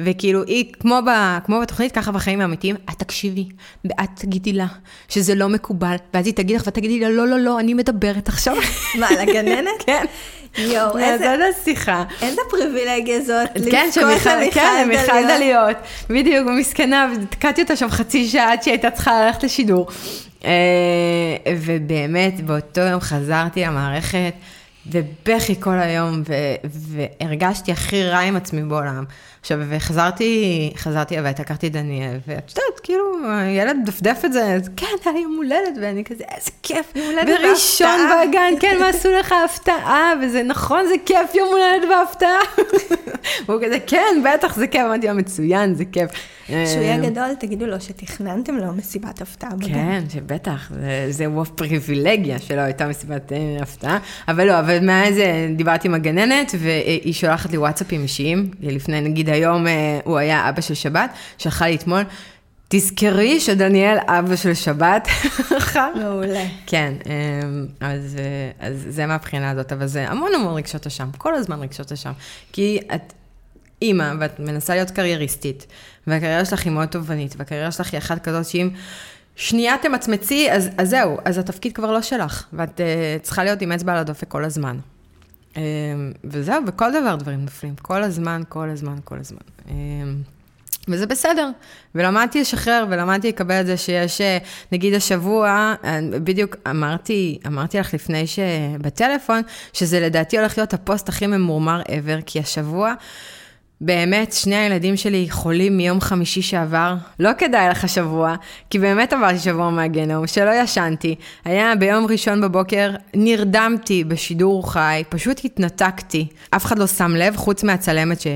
וכאילו, היא, כמו, ב, כמו בתוכנית, ככה בחיים האמיתיים, את תקשיבי, ואת תגידי לה, שזה לא מקובל, ואז היא תגיד לך, ואת תגידי לה, לא, לא, לא, אני מדברת עכשיו. מה, לגננת? כן. יואו, איזה... זאת השיחה. איזה פריבילגיה זאת, לבכות למיכל דליות. בדיוק, במסקנה, ותקעתי אותה שם חצי שעה, עד שהיא הייתה צריכה ללכת לשידור. ובאמת, באותו יום חזרתי למערכת, ובכי כל היום, והרגשתי הכי רע עם עצמי בעולם. עכשיו, וחזרתי, חזרתי הביתה, לקחתי דניאל, ואת יודעת, כאילו, ילד דפדף את זה, כן, היה לי יום הולדת, ואני כזה, איזה כיף, יום הולדת בהפתעה. וראשון בגן, כן, מה עשו לך הפתעה, וזה נכון, זה כיף, יום הולדת בהפתעה. והוא כזה, כן, בטח, זה כיף, אמרתי, מצוין, זה כיף. שהוא יהיה גדול, תגידו לו שתכננתם לו מסיבת הפתעה בגן. כן, שבטח, זה וואו פריבילגיה שלו, הייתה מסיבת הפתעה, אבל לא, אבל מאז דיברתי עם הגננת, והיא שולחת לי וואטסאפים אישיים, לפני, נגיד, היום הוא היה אבא של שבת, שלחה לי אתמול, תזכרי שדניאל אבא של שבת. מעולה. כן, אז זה מהבחינה הזאת, אבל זה המון המון רגשות אשם, כל הזמן רגשות אשם, כי את אימא, ואת מנסה להיות קרייריסטית, והקריירה שלך היא מאוד תובנית, והקריירה שלך היא אחת כזאת שאם שנייה תמצמצי, אז זהו, אז התפקיד כבר לא שלך, ואת צריכה להיות עם אצבע על הדופק כל הזמן. וזהו, בכל דבר דברים נופלים, כל הזמן, כל הזמן, כל הזמן. וזה בסדר, ולמדתי לשחרר, ולמדתי לקבל את זה שיש, נגיד השבוע, בדיוק אמרתי, אמרתי לך לפני שבטלפון, שזה לדעתי הולך להיות הפוסט הכי ממורמר ever, כי השבוע, באמת, שני הילדים שלי חולים מיום חמישי שעבר, לא כדאי לך השבוע, כי באמת עברתי שבוע מהגנום, שלא ישנתי, היה ביום ראשון בבוקר, נרדמתי בשידור חי, פשוט התנתקתי, אף אחד לא שם לב, חוץ מהצלמת ש...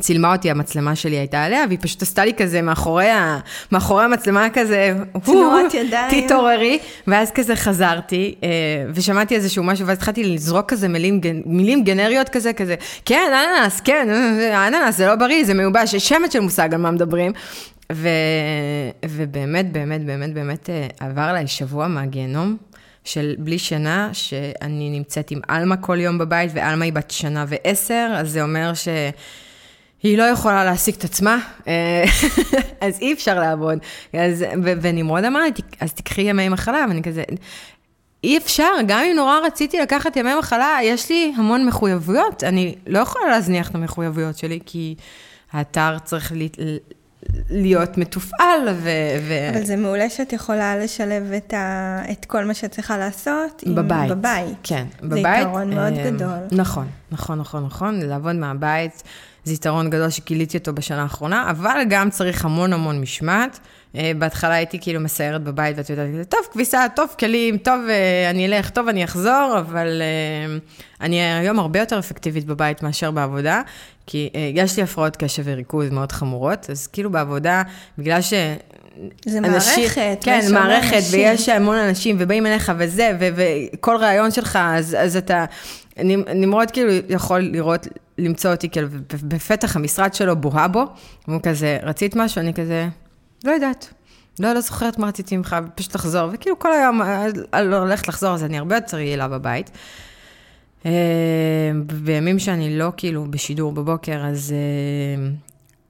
צילמה אותי, המצלמה שלי הייתה עליה, והיא פשוט עשתה לי כזה מאחורי, ה... מאחורי המצלמה כזה, צינורת ידיים, תתעוררי, ואז כזה חזרתי, ושמעתי איזשהו משהו, ואז התחלתי לזרוק כזה מילים, מילים גנריות כזה, כזה, כן, אננס, כן, אננס, זה לא בריא, זה מעובש, יש שמץ של מושג על מה מדברים, ו... ובאמת, באמת, באמת, באמת, עבר לי שבוע מהגיהנום, של בלי שנה, שאני נמצאת עם אלמה כל יום בבית, ואלמה היא בת שנה ועשר, אז זה אומר ש... היא לא יכולה להשיג את עצמה, אז אי אפשר לעבוד. אז, ו- ונמרוד אמר, אז תקחי ימי מחלה, ואני כזה, אי אפשר, גם אם נורא רציתי לקחת ימי מחלה, יש לי המון מחויבויות, אני לא יכולה להזניח את המחויבויות שלי, כי האתר צריך ל- להיות מתופעל. ו- ו- אבל זה מעולה שאת יכולה לשלב את, ה- את כל מה שאת צריכה לעשות. בבית. עם- בבית. כן, בבית. זה יתרון מאוד גדול. נכון, נכון, נכון, נכון, לעבוד מהבית. זה יתרון גדול שגיליתי אותו בשנה האחרונה, אבל גם צריך המון המון משמעת. בהתחלה הייתי כאילו מסיירת בבית, ואת יודעת, טוב, כביסה, טוב, כלים, טוב, אני אלך, טוב, אני אחזור, אבל אני היום הרבה יותר אפקטיבית בבית מאשר בעבודה, כי יש לי הפרעות קשב וריכוז מאוד חמורות, אז כאילו בעבודה, בגלל ש... זה אנשים, מערכת. כן, מערכת, אנשים. ויש המון אנשים, ובאים אליך וזה, וכל רעיון שלך, אז, אז אתה... נמרוד כאילו יכול לראות, למצוא אותי כאילו בפתח המשרד שלו בוהה בו, והוא כזה, רצית משהו, אני כזה, לא יודעת, לא, לא זוכרת מה רציתי ממך, פשוט לחזור, וכאילו כל היום, לא הולכת לחזור, אז אני הרבה יותר יעילה בבית. בימים שאני לא כאילו בשידור בבוקר, אז,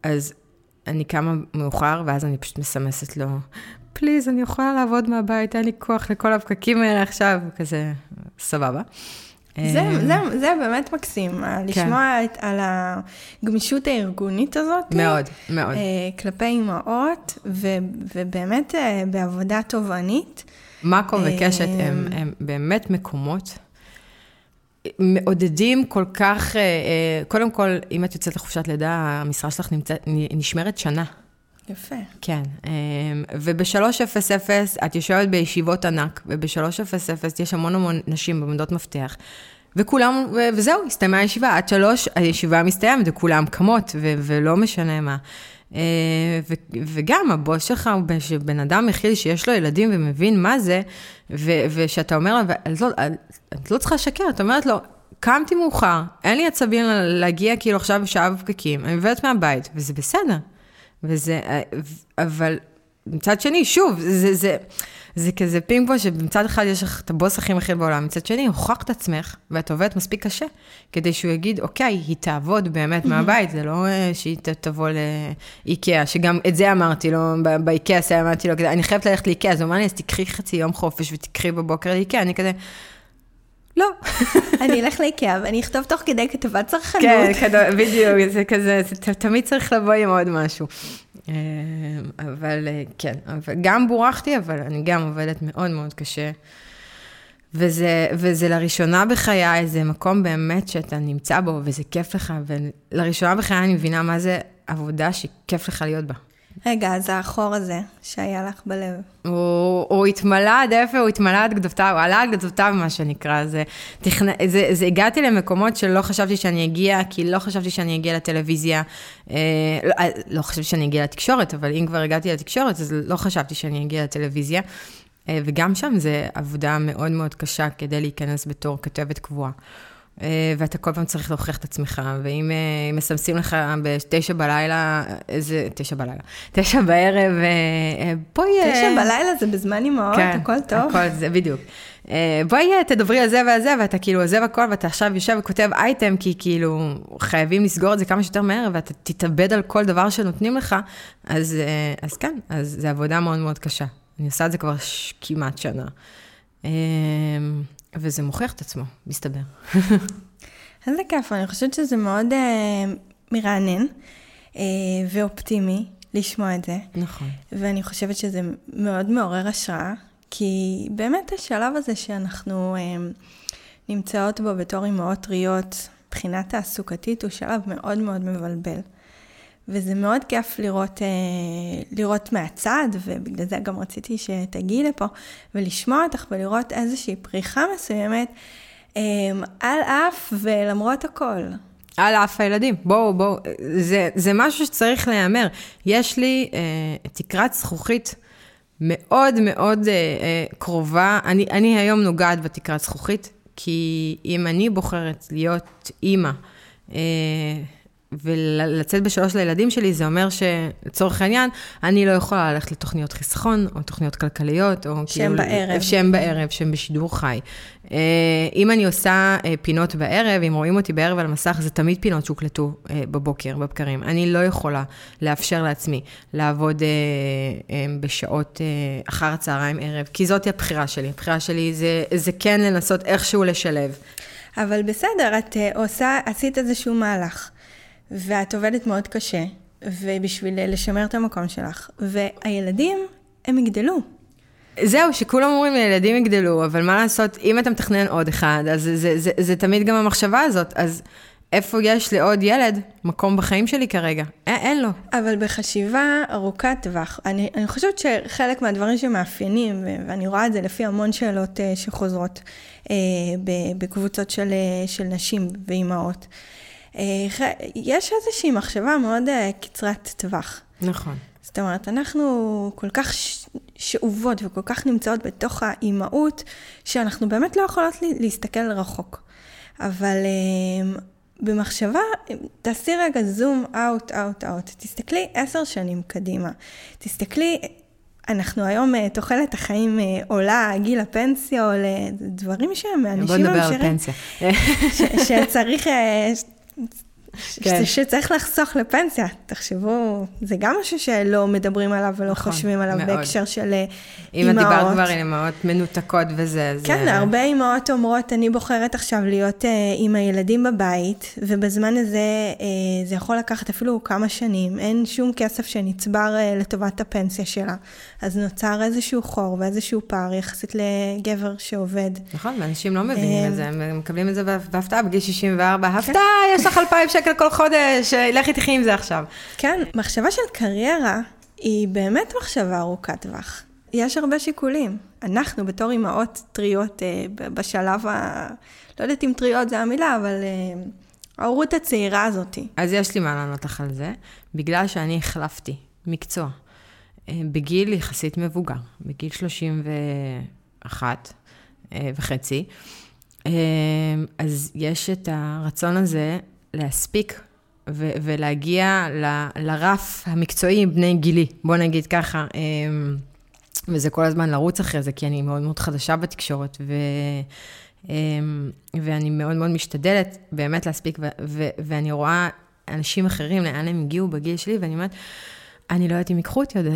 אז אני קמה מאוחר, ואז אני פשוט מסמסת לו, פליז, אני יכולה לעבוד מהבית, אין לי כוח לכל הפקקים האלה עכשיו, וכזה, סבבה. זה, זה, זה באמת מקסים, לשמוע על הגמישות הארגונית הזאת. מאוד, מאוד. כלפי אימהות, ובאמת בעבודה תובענית. מקו וקשת הם באמת מקומות מעודדים כל כך, קודם כל, אם את יוצאת לחופשת לידה, המשרה שלך נשמרת שנה. יפה. כן, וב-שלוש אפס אפס את יושבת בישיבות ענק, וב-שלוש אפס אפס יש המון המון נשים במדות מפתח, וכולם, וזהו, הסתיימה הישיבה, עד שלוש הישיבה מסתיימת, וכולם קמות, ו- ולא משנה מה. ו- וגם הבוס שלך הוא בן אדם מכיל שיש לו ילדים ומבין מה זה, ו- ושאתה אומר לה, את לא, את לא צריכה לשקר, את אומרת לו, קמתי מאוחר, אין לי עצבים להגיע כאילו עכשיו בשעה בפקקים, אני מבית מהבית, וזה בסדר. וזה, אבל מצד שני, שוב, זה, זה, זה, זה כזה פינג-פונג שבמצד אחד יש לך את הבוס הכי מכיל בעולם, מצד שני, הוכחת עצמך, ואת עובדת מספיק קשה, כדי שהוא יגיד, אוקיי, היא תעבוד באמת מהבית, זה לא שהיא תבוא לאיקאה, שגם את זה אמרתי לו, באיקאה זה אמרתי לו, אני חייבת ללכת לאיקאה, אז אומר לי, אז תקחי חצי יום חופש, ותקחי בבוקר לאיקאה, אני כזה... לא. אני אלך לאיקאה, ואני אכתוב תוך כדי כתבת צרכנות. כן, בדיוק, זה כזה, תמיד צריך לבוא עם עוד משהו. אבל כן, גם בורחתי, אבל אני גם עובדת מאוד מאוד קשה. וזה, וזה לראשונה בחיי, זה מקום באמת שאתה נמצא בו, וזה כיף לך, ולראשונה בחיי אני מבינה מה זה עבודה שכיף לך להיות בה. רגע, אז האחור הזה שהיה לך בלב. הוא, הוא התמלא עד איפה, הוא התמלא עד גדופתיו, הוא עלה עד גדופתיו, מה שנקרא. זה, תכנ... זה, זה, הגעתי למקומות שלא חשבתי שאני אגיע, כי לא חשבתי שאני אגיע לטלוויזיה, אה, לא, לא חשבתי שאני אגיע לתקשורת, אבל אם כבר הגעתי לתקשורת, אז לא חשבתי שאני אגיע לטלוויזיה, אה, וגם שם זה עבודה מאוד מאוד קשה כדי להיכנס בתור כתבת קבועה. ואתה כל פעם צריך להוכיח את עצמך, ואם מסמסים לך בתשע בלילה, איזה, תשע בלילה, תשע בערב, בואי... תשע בלילה זה בזמן אימהות, הכל טוב. הכל זה, בדיוק. בואי, תדברי על זה ועל זה, ואתה כאילו עוזב הכל, ואתה עכשיו יושב וכותב אייטם, כי כאילו חייבים לסגור את זה כמה שיותר מהר, ואתה תתאבד על כל דבר שנותנים לך, אז כן, אז זה עבודה מאוד מאוד קשה. אני עושה את זה כבר כמעט שנה. וזה מוכיח את עצמו, מסתבר. אז זה כיף, אני חושבת שזה מאוד uh, מרענן uh, ואופטימי לשמוע את זה. נכון. ואני חושבת שזה מאוד מעורר השראה, כי באמת השלב הזה שאנחנו uh, נמצאות בו בתור אימהות טריות, מבחינה תעסוקתית, הוא שלב מאוד מאוד מבלבל. וזה מאוד כיף לראות, לראות מהצד, ובגלל זה גם רציתי שתגיעי לפה, ולשמוע אותך ולראות איזושהי פריחה מסוימת, על אף ולמרות הכל. על אף הילדים, בואו, בואו, זה, זה משהו שצריך להיאמר. יש לי אה, תקרת זכוכית מאוד מאוד אה, אה, קרובה, אני, אני היום נוגעת בתקרת זכוכית, כי אם אני בוחרת להיות אימא, אה, ולצאת בשלוש לילדים שלי, זה אומר שלצורך העניין, אני לא יכולה ללכת לתוכניות חיסכון, או תוכניות כלכליות, או שם בערב. שם בערב, שם בשידור חי. אם אני עושה פינות בערב, אם רואים אותי בערב על המסך, זה תמיד פינות שהוקלטו בבוקר, בבקרים. אני לא יכולה לאפשר לעצמי לעבוד בשעות אחר הצהריים ערב, כי זאת הבחירה שלי. הבחירה שלי זה, זה כן לנסות איכשהו לשלב. אבל בסדר, את עושה, עשית איזשהו מהלך. ואת עובדת מאוד קשה, ובשביל לשמר את המקום שלך. והילדים, הם יגדלו. זהו, שכולם אומרים, ילדים יגדלו, אבל מה לעשות, אם אתה מתכנן עוד אחד, אז זה, זה, זה, זה תמיד גם המחשבה הזאת, אז איפה יש לעוד ילד מקום בחיים שלי כרגע? אה, אין לו. אבל בחשיבה ארוכת טווח, אני, אני חושבת שחלק מהדברים שמאפיינים, ואני רואה את זה לפי המון שאלות שחוזרות בקבוצות של, של נשים ואימהות, יש איזושהי מחשבה מאוד קצרת טווח. נכון. זאת אומרת, אנחנו כל כך שאובות וכל כך נמצאות בתוך האימהות, שאנחנו באמת לא יכולות להסתכל רחוק. אבל במחשבה, תעשי רגע זום אאוט, אאוט, אאוט. תסתכלי עשר שנים קדימה. תסתכלי, אנחנו היום תוחלת החיים עולה, גיל הפנסיה עולה, דברים שהם אנשים... בוא נדבר על פנסיה. שצריך... שצריך לחסוך לפנסיה, תחשבו, זה גם משהו שלא מדברים עליו ולא חושבים עליו בהקשר של אימהות. אם את דיברת כבר על אימהות מנותקות וזה, כן, הרבה אימהות אומרות, אני בוחרת עכשיו להיות עם הילדים בבית, ובזמן הזה זה יכול לקחת אפילו כמה שנים, אין שום כסף שנצבר לטובת הפנסיה שלה, אז נוצר איזשהו חור ואיזשהו פער יחסית לגבר שעובד. נכון, ואנשים לא מבינים את זה, הם מקבלים את זה בהפתעה, בגיל שישים וארבע, הפתעה, יש לך אלפיים שקל כל חודש, לכי תחי עם זה עכשיו. כן, מחשבה של קריירה היא באמת מחשבה ארוכת טווח. יש הרבה שיקולים. אנחנו בתור אימהות טריות בשלב ה... לא יודעת אם טריות זה המילה, אבל ההורות הצעירה הזאת. אז יש לי מה לענות לך על זה, בגלל שאני החלפתי מקצוע בגיל יחסית מבוגר, בגיל שלושים ואחת וחצי. אז יש את הרצון הזה להספיק ו- ולהגיע ל- לרף המקצועי בני גילי, בוא נגיד ככה, וזה כל הזמן לרוץ אחרי זה, כי אני מאוד מאוד חדשה בתקשורת, ו- ואני מאוד מאוד משתדלת באמת להספיק, ו- ו- ואני רואה אנשים אחרים, לאן הם הגיעו בגיל שלי, ואני אומרת, אני לא יודעת אם יקחו אותי עוד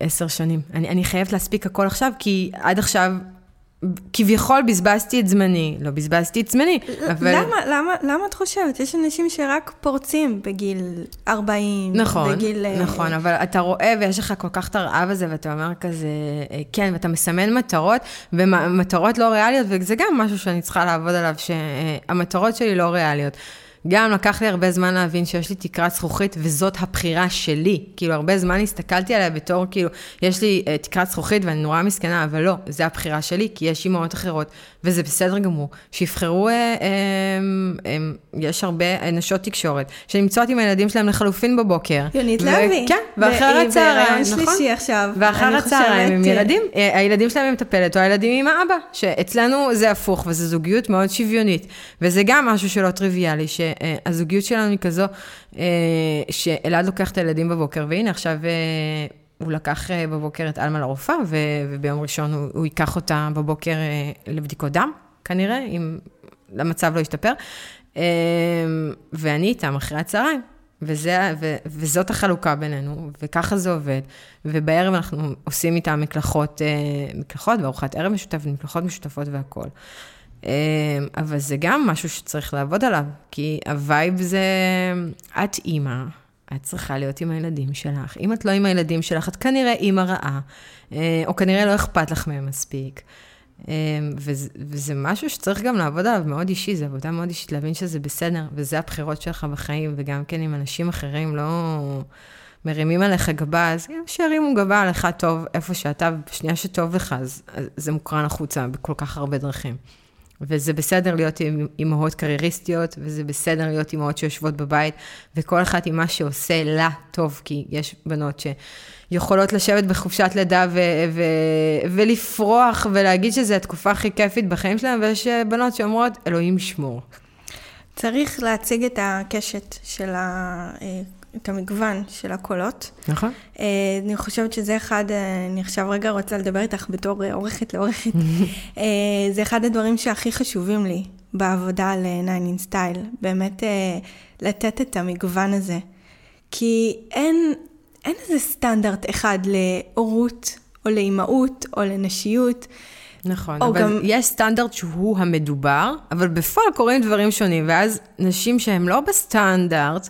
עשר שנים, אני, אני חייבת להספיק הכל עכשיו, כי עד עכשיו... כביכול בזבזתי את זמני, לא בזבזתי את זמני, אבל... למה, למה, למה את חושבת? יש אנשים שרק פורצים בגיל ארבעים, נכון, בגיל... נכון, אבל אתה רואה ויש לך כל כך תרעב הזה, ואתה אומר כזה, כן, ואתה מסמן מטרות, ומטרות לא ריאליות, וזה גם משהו שאני צריכה לעבוד עליו, שהמטרות שלי לא ריאליות. גם לקח לי הרבה זמן להבין שיש לי תקרת זכוכית, וזאת הבחירה שלי. כאילו, הרבה זמן הסתכלתי עליה בתור, כאילו, יש לי תקרת זכוכית ואני נורא מסכנה, אבל לא, זה הבחירה שלי, כי יש אימהות אחרות, וזה בסדר גמור. שיבחרו, יש הרבה נשות תקשורת, שנמצאות עם הילדים שלהם לחלופין בבוקר. יונית לוי. כן, ואחר הצהריים, נכון? ואחר הצהריים עם ילדים, הילדים שלהם מטפלת, או הילדים עם האבא, שאצלנו זה הפוך, וזה זוגיות מאוד שוויונית. וזה גם משהו שלא טריוויאלי, ש הזוגיות שלנו היא כזו, שאלעד לוקח את הילדים בבוקר, והנה עכשיו הוא לקח בבוקר את אלמה לרופאה, וביום ראשון הוא, הוא ייקח אותה בבוקר לבדיקות דם, כנראה, אם המצב לא ישתפר, ואני איתם אחרי הצהריים, וזה, ו, וזאת החלוקה בינינו, וככה זה עובד, ובערב אנחנו עושים איתם מקלחות, מקלחות וארוחת ערב משותפת, מקלחות משותפות והכל. אבל זה גם משהו שצריך לעבוד עליו, כי הווייב זה, את אימא, את צריכה להיות עם הילדים שלך. אם את לא עם הילדים שלך, את כנראה אימא רעה, או כנראה לא אכפת לך מהם מספיק. וזה, וזה משהו שצריך גם לעבוד עליו מאוד אישי, זה עבודה מאוד אישית, להבין שזה בסדר, וזה הבחירות שלך בחיים, וגם כן עם אנשים אחרים לא מרימים עליך גבה, אז שירימו גבה עליך טוב, איפה שאתה, בשנייה שטוב לך, אז זה מוקרן החוצה בכל כך הרבה דרכים. וזה בסדר להיות אימהות קרייריסטיות, וזה בסדר להיות אימהות שיושבות בבית, וכל אחת עם מה שעושה לה טוב, כי יש בנות שיכולות לשבת בחופשת לידה ו- ו- ולפרוח, ולהגיד שזו התקופה הכי כיפית בחיים שלהם, ויש בנות שאומרות, אלוהים שמור. צריך להציג את הקשת של ה... את המגוון של הקולות. נכון. אני חושבת שזה אחד, אני עכשיו רגע רוצה לדבר איתך בתור עורכת לעורכת. זה אחד הדברים שהכי חשובים לי בעבודה על nine in Style. באמת לתת את המגוון הזה. כי אין, אין איזה סטנדרט אחד להורות או לאימהות או לנשיות. נכון, אבל גם... יש סטנדרט שהוא המדובר, אבל בפועל קוראים דברים שונים, ואז נשים שהם לא בסטנדרט,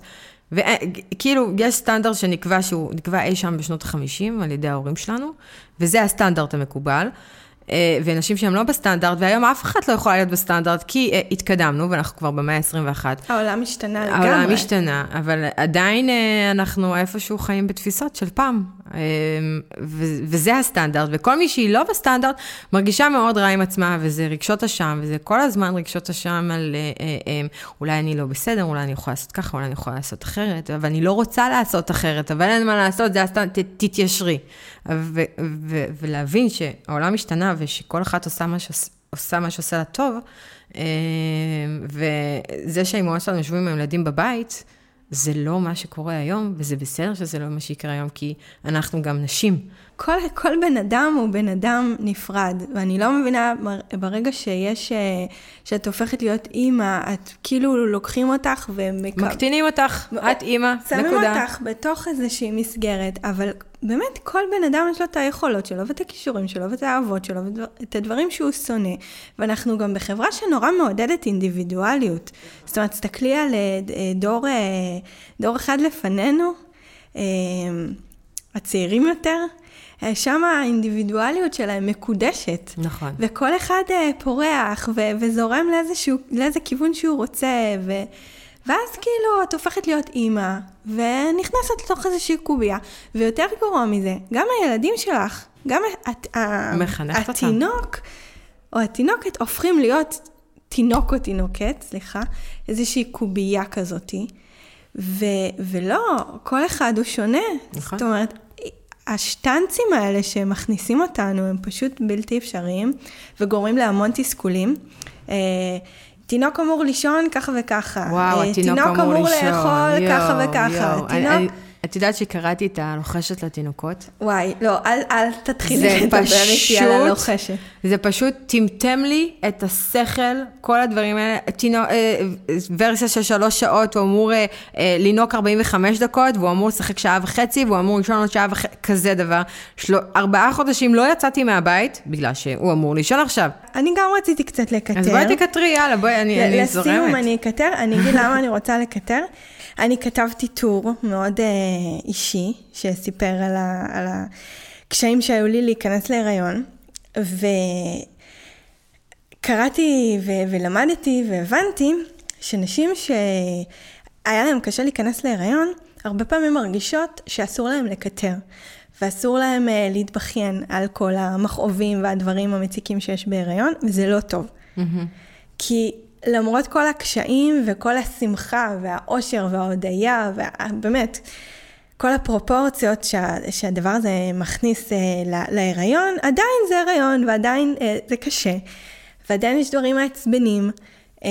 וכאילו יש סטנדרט שנקבע, שהוא נקבע אי שם בשנות החמישים על ידי ההורים שלנו, וזה הסטנדרט המקובל, ונשים שהם לא בסטנדרט, והיום אף אחד לא יכולה להיות בסטנדרט, כי התקדמנו, ואנחנו כבר במאה ה-עשרים ואחת. העולם השתנה לגמרי. העולם השתנה, אבל עדיין אנחנו איפשהו חיים בתפיסות של פעם, וזה הסטנדרט, וכל מי שהיא לא בסטנדרט, מרגישה מאוד רע עם עצמה, וזה רגשות אשם, וזה כל הזמן רגשות אשם על אולי אני לא בסדר, אולי אני יכולה לעשות ככה, אולי אני יכולה לעשות אחרת, אבל אני לא רוצה לעשות אחרת, אבל אין מה לעשות, זה הסטנדרט, תתיישרי. ולהבין שהעולם השתנה, ושכל אחת עושה מה שעושה, עושה מה שעושה לה טוב, וזה שהאימהות שלנו יושבים עם הילדים בבית, זה לא מה שקורה היום, וזה בסדר שזה לא מה שיקרה היום, כי אנחנו גם נשים. כל, כל בן אדם הוא בן אדם נפרד, ואני לא מבינה, ברגע שיש, שאת הופכת להיות אימא, את כאילו לוקחים אותך ומק... מקטינים אותך, את אימא, שמים נקודה. שמים אותך בתוך איזושהי מסגרת, אבל באמת כל בן אדם יש לו את היכולות שלו, ואת הכישורים שלו, ואת האהבות שלו, ואת הדברים שהוא שונא. ואנחנו גם בחברה שנורא מעודדת אינדיבידואליות. זאת אומרת, תסתכלי על דור, דור אחד לפנינו, הצעירים יותר, שם האינדיבידואליות שלהם מקודשת. נכון. וכל אחד פורח ו- וזורם לאיזשהו, לאיזה כיוון שהוא רוצה, ו... ואז כאילו את הופכת להיות אימא, ונכנסת לתוך איזושהי קוביה, ויותר גרוע מזה, גם הילדים שלך, גם הת... התינוק, או התינוקת, הופכים להיות תינוק או תינוקת, סליחה, איזושהי קוביה כזאת, ו... ולא, כל אחד הוא שונה, נכון. זאת אומרת, השטנצים האלה שמכניסים אותנו, הם פשוט בלתי אפשריים, וגורמים להמון תסכולים, תינוק אמור לישון ככה וככה. וואו, התינוק אמור לאכול ככה וככה. את יודעת שקראתי את הלוחשת לתינוקות? וואי, לא, אל תתחילי לדבר איתי על הלוחשת. זה פשוט טמטם לי את השכל, כל הדברים האלה, ורסיה של שלוש שעות, הוא אמור לנוק ארבעים וחמש דקות, והוא אמור לשחק שעה וחצי, והוא אמור לישון עוד שעה וחצי, כזה דבר. ארבעה חודשים לא יצאתי מהבית, בגלל שהוא אמור לישון עכשיו. אני גם רציתי קצת לקטר. אז בואי תקטרי, יאללה, בואי, אני זורמת. לסיום אני אקטר, אני אגיד למה אני רוצה לקטר. אני כתבתי טור מאוד אישי, שסיפר על, ה, על הקשיים שהיו לי להיכנס להיריון, וקראתי ו, ולמדתי והבנתי שנשים שהיה להם קשה להיכנס להיריון, הרבה פעמים מרגישות שאסור להם לקטר, ואסור להם להתבחין על כל המכאובים והדברים המציקים שיש בהיריון, וזה לא טוב. Mm-hmm. כי... למרות כל הקשיים וכל השמחה והאושר וההודיה, ובאמת, כל הפרופורציות שה, שהדבר הזה מכניס אה, להיריון, עדיין זה הריון ועדיין אה, זה קשה, ועדיין יש דברים מעצבנים, אה,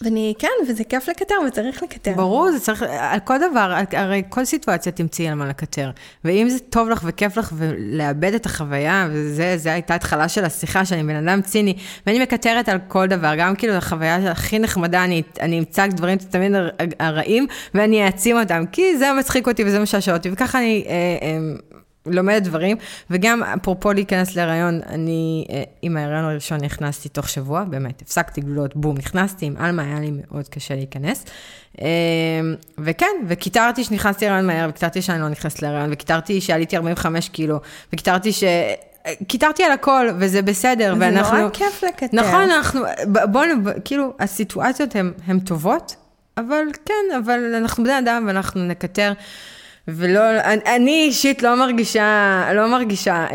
ואני, כן, וזה כיף לקטר, וצריך לקטר. ברור, זה צריך, על כל דבר, הרי כל סיטואציה תמצאי על מה לקטר. ואם זה טוב לך וכיף לך, ולאבד את החוויה, וזה, זה הייתה התחלה של השיחה, שאני בן אדם ציני, ואני מקטרת על כל דבר, גם כאילו החוויה הכי נחמדה, אני, אני אמצא דברים תמיד הרעים, ואני אעצים אותם, כי זה מצחיק אותי, וזה משעשע אותי, וככה אני... אה, אה, לומד דברים, וגם אפרופו להיכנס להיריון, אני עם ההיריון הראשון נכנסתי תוך שבוע, באמת, הפסקתי גלולות, בום, נכנסתי עם אלמה, היה לי מאוד קשה להיכנס, וכן, וכיתרתי שנכנסתי להיריון מהר, וכיתרתי שאני לא נכנסת להיריון, וכיתרתי שעליתי ארבעים וחמישה קילו, וכיתרתי ש... כיתרתי על הכל, וזה בסדר, זה נורא כיף לקטר. נכון, אנחנו, בואו, כאילו, הסיטואציות הן טובות, אבל כן, אבל אנחנו בני אדם, ואנחנו נקטר, ולא, אני אישית לא מרגישה, לא מרגישה אה, אה,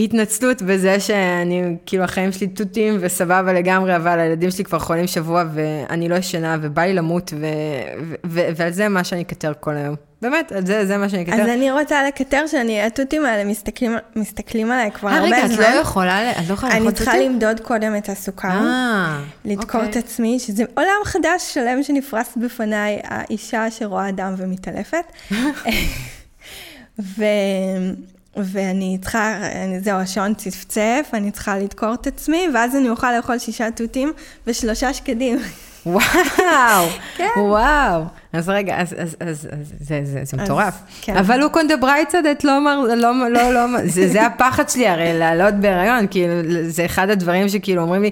התנצלות בזה שאני, כאילו החיים שלי טוטים וסבבה לגמרי, אבל הילדים שלי כבר חולים שבוע ואני לא ישנה ובא לי למות, ו, ו, ו, ועל זה מה שאני אקטר כל היום. באמת, זה, זה מה שאני אקטר. אז אני רוצה לקטר שאני, הטוטים האלה מסתכלים, מסתכלים עליי כבר הרבה זמן. רגע, את לא יכולה, את לא יכולה אני צריכה למדוד קודם את הסוכר, לדקור את עצמי, שזה עולם חדש שלם שנפרס בפניי, האישה שרואה דם ומתעלפת. ו... ואני צריכה, זהו, השעון צפצף, אני צריכה לדקור את עצמי, ואז אני אוכל לאכול שישה תותים ושלושה שקדים. וואו, וואו. אז רגע, זה מטורף. אבל הוא קונדה ברייצד, את לא אומרת, זה הפחד שלי הרי, לעלות בהיריון, זה אחד הדברים שכאילו אומרים לי,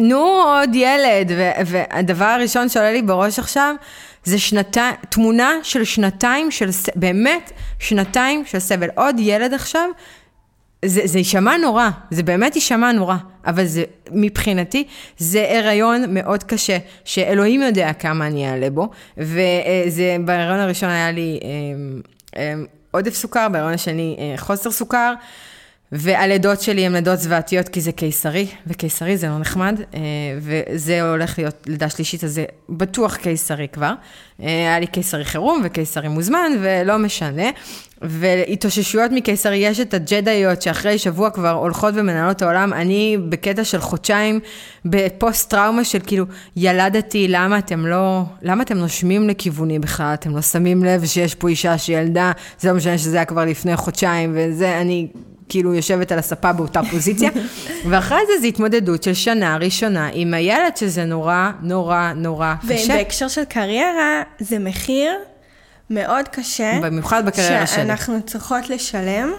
נו עוד ילד, והדבר הראשון שעולה לי בראש עכשיו, זה שנתיים, תמונה של שנתיים של, באמת, שנתיים של סבל. עוד ילד עכשיו, זה, זה ישמע נורא, זה באמת ישמע נורא, אבל זה, מבחינתי, זה הריון מאוד קשה, שאלוהים יודע כמה אני אעלה בו, וזה, בהיריון הראשון היה לי, עודף סוכר, בהיריון השני, חוסר סוכר, והלידות שלי הן לידות זוועתיות, כי זה קיסרי, וקיסרי זה לא נחמד, וזה הולך להיות לידה שלישית, אז זה בטוח קיסרי כבר. היה לי קיסרי חירום וקיסרי מוזמן, ולא משנה. והתאוששויות מקיסרי, יש את הג'דאיות שאחרי שבוע כבר הולכות ומנהלות העולם, אני בקטע של חודשיים, בפוסט טראומה של כאילו, ילדתי, למה אתם לא, למה אתם נושמים לכיווני בכלל, אתם לא שמים לב שיש פה אישה שילדה, זה לא משנה שזה היה כבר לפני חודשיים, וזה אני... כאילו יושבת על הספה באותה פוזיציה, ואחרי זה זה התמודדות של שנה ראשונה, עם הילד שזה נורא, נורא, נורא קשה. ובהקשר של קריירה, זה מחיר מאוד קשה, במיוחד בקריירה שלי. שאנחנו צריכות לשלם,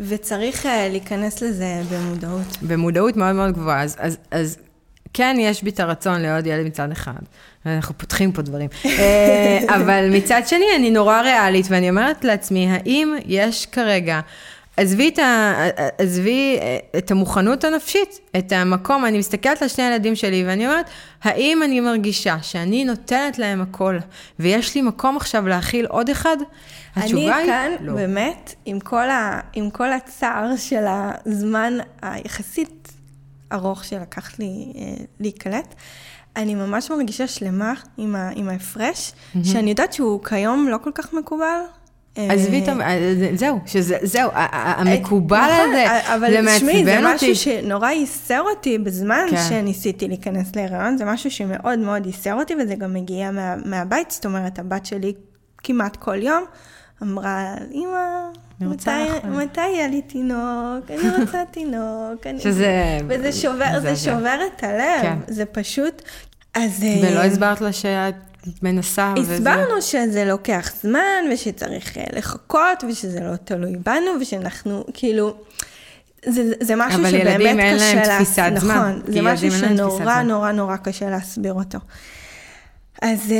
וצריך להיכנס לזה במודעות. במודעות מאוד מאוד גבוהה, אז, אז, אז כן יש בי את הרצון לעוד ילד מצד אחד. אנחנו פותחים פה דברים. אבל מצד שני, אני נורא ריאלית, ואני אומרת לעצמי, האם יש כרגע... עזבי את, ה... עזבי את המוכנות הנפשית, את המקום, אני מסתכלת לשני הילדים שלי, ואני אומרת, האם אני מרגישה שאני נותנת להם הכל, ויש לי מקום עכשיו להכיל עוד אחד? התשובה היא לא. אני כאן באמת, עם כל, ה... עם כל הצער של הזמן היחסית ארוך שלקח לי להיקלט, אני ממש מרגישה שלמה עם, ה... עם ההפרש, mm-hmm. שאני יודעת שהוא כיום לא כל כך מקובל, אז ויתם, זהו, שזהו, המקובל הזה, זה מעצבן אותי. זה משהו שנורא ייסר אותי בזמן שניסיתי להיכנס להיריון, זה משהו שמאוד מאוד ייסר אותי, וזה גם מגיע מהבית, זאת אומרת, הבת שלי כמעט כל יום, אמרה, אמא, מתי היה לי תינוק, אני רוצה תינוק, וזה שובר את הלב, זה פשוט, אז... ולא הסברת לה שאת... מנסה וזה... הסברנו שזה לוקח זמן, ושצריך לחכות, ושזה לא תלוי בנו, ושאנחנו, כאילו, זה, זה משהו שבאמת קשה... אבל ילדים אין להם תפיסת נכון, זמן. נכון, זה משהו שנורא, נורא, נורא קשה להסביר אותו. אז,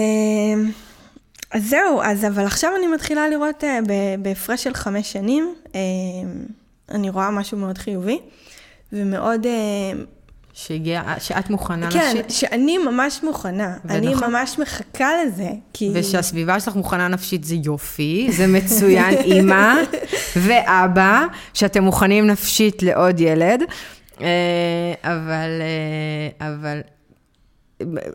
אז זהו, אז, אבל עכשיו אני מתחילה לראות, בהפרש של חמש שנים, אני רואה משהו מאוד חיובי, ומאוד... שהגיע, שאת מוכנה נפשית. כן, שאני ממש מוכנה. אני ממש מחכה לזה. ושהסביבה שלך מוכנה נפשית זה יופי, זה מצוין, אמא ואבא, שאתם מוכנים נפשית לעוד ילד. אבל, אבל,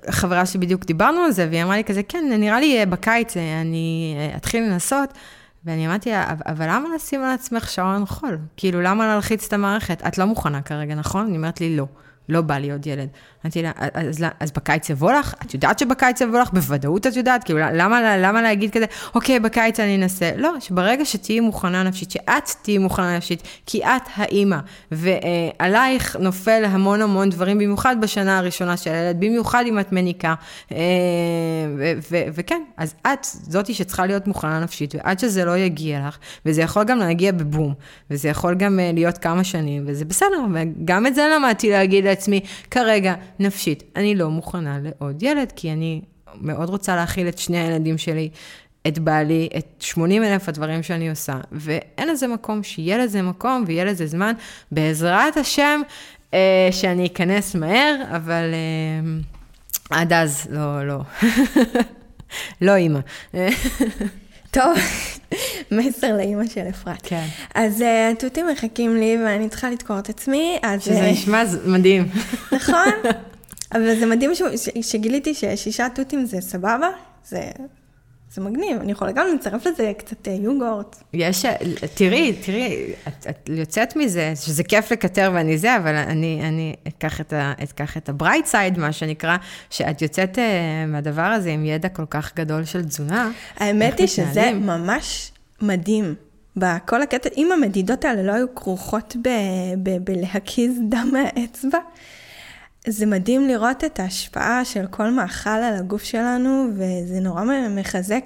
חברה שבדיוק דיברנו על זה, והיא אמרה לי כזה, כן, נראה לי בקיץ, אני אתחיל לנסות, ואני אמרתי, אבל למה לשים על עצמך שעון חול? כאילו, למה להלחיץ את המערכת? את לא מוכנה כרגע, נכון? אני אומרת לי, לא. לא בא לי עוד ילד. אמרתי לה, אז, אז בקיץ יבוא לך? את יודעת שבקיץ יבוא לך? בוודאות את יודעת? כאילו, למה, למה להגיד כזה, אוקיי, בקיץ אני אנסה. לא, שברגע שתהיי מוכנה נפשית, שאת תהיי מוכנה נפשית, כי את האמא, ועלייך נופל המון המון דברים, במיוחד בשנה הראשונה של הילד, במיוחד אם את מניקה. ו- ו- וכן, אז את זאתי שצריכה להיות מוכנה נפשית, ועד שזה לא יגיע לך, וזה יכול גם להגיע בבום, וזה יכול גם להיות כמה שנים, וזה בסדר, וגם את זה למדתי להגיד עצמי, כרגע, נפשית, אני לא מוכנה לעוד ילד, כי אני מאוד רוצה להכיל את שני הילדים שלי, את בעלי, את שמונים אלף הדברים שאני עושה, ואין לזה מקום, שיהיה לזה מקום, ויהיה לזה זמן, בעזרת השם, אה, שאני אכנס מהר, אבל אה, עד אז, לא, לא, לא אימא. טוב, מסר לאימא של אפרת. כן. אז התותים מחכים לי ואני צריכה לתקור את עצמי. שזה נשמע מדהים. נכון? אבל זה מדהים שגיליתי ששישה תותים זה סבבה, זה... זה מגניב, אני יכולה גם לצרף לזה קצת יוגורט. יש, תראי, תראי, את, את יוצאת מזה, שזה כיף לקטר ואני זה, אבל אני, אני אקח את, אקח את הברייט סייד, מה שנקרא, שאת יוצאת מהדבר הזה עם ידע כל כך גדול של תזונה. האמת היא שזה ממש מדהים. בכל הקטע, אם המדידות האלה לא היו כרוכות ב, ב, בלהקיז דם מהאצבע, זה מדהים לראות את ההשפעה של כל מאכל על הגוף שלנו, וזה נורא מחזק,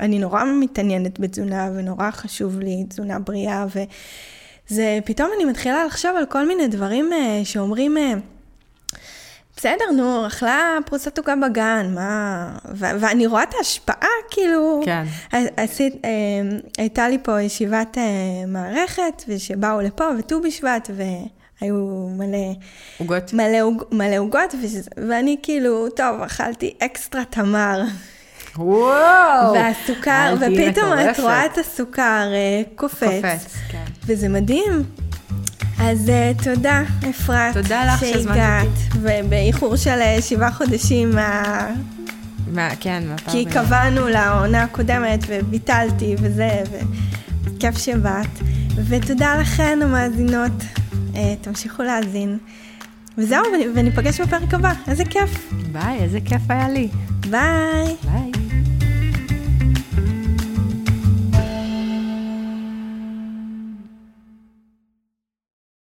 אני נורא מתעניינת בתזונה, ונורא חשוב לי תזונה בריאה, וזה פתאום אני מתחילה לחשוב על כל מיני דברים שאומרים, בסדר, נו, אכלה פרוסת עוגה בגן, מה? ו- ואני רואה את ההשפעה, כאילו, כן. עשית, הייתה לי פה ישיבת מערכת, ושבאו לפה, וטו בשבט, ו... היו מלא עוגות, מלא עוגות, ואני כאילו, טוב, אכלתי אקסטרה תמר. וואו! והסוכר, ופתאום את רואה את הסוכר קופץ. וזה מדהים. אז תודה, אפרת, שהגעת, ובאיחור של שבעה חודשים, כי קבענו לעונה הקודמת, וביטלתי, וזה, וכיף שבאת. ותודה לכן, המאזינות. תמשיכו להאזין. וזהו, וניפגש בפרק הבא. איזה כיף. ביי, איזה כיף היה לי. ביי. ביי.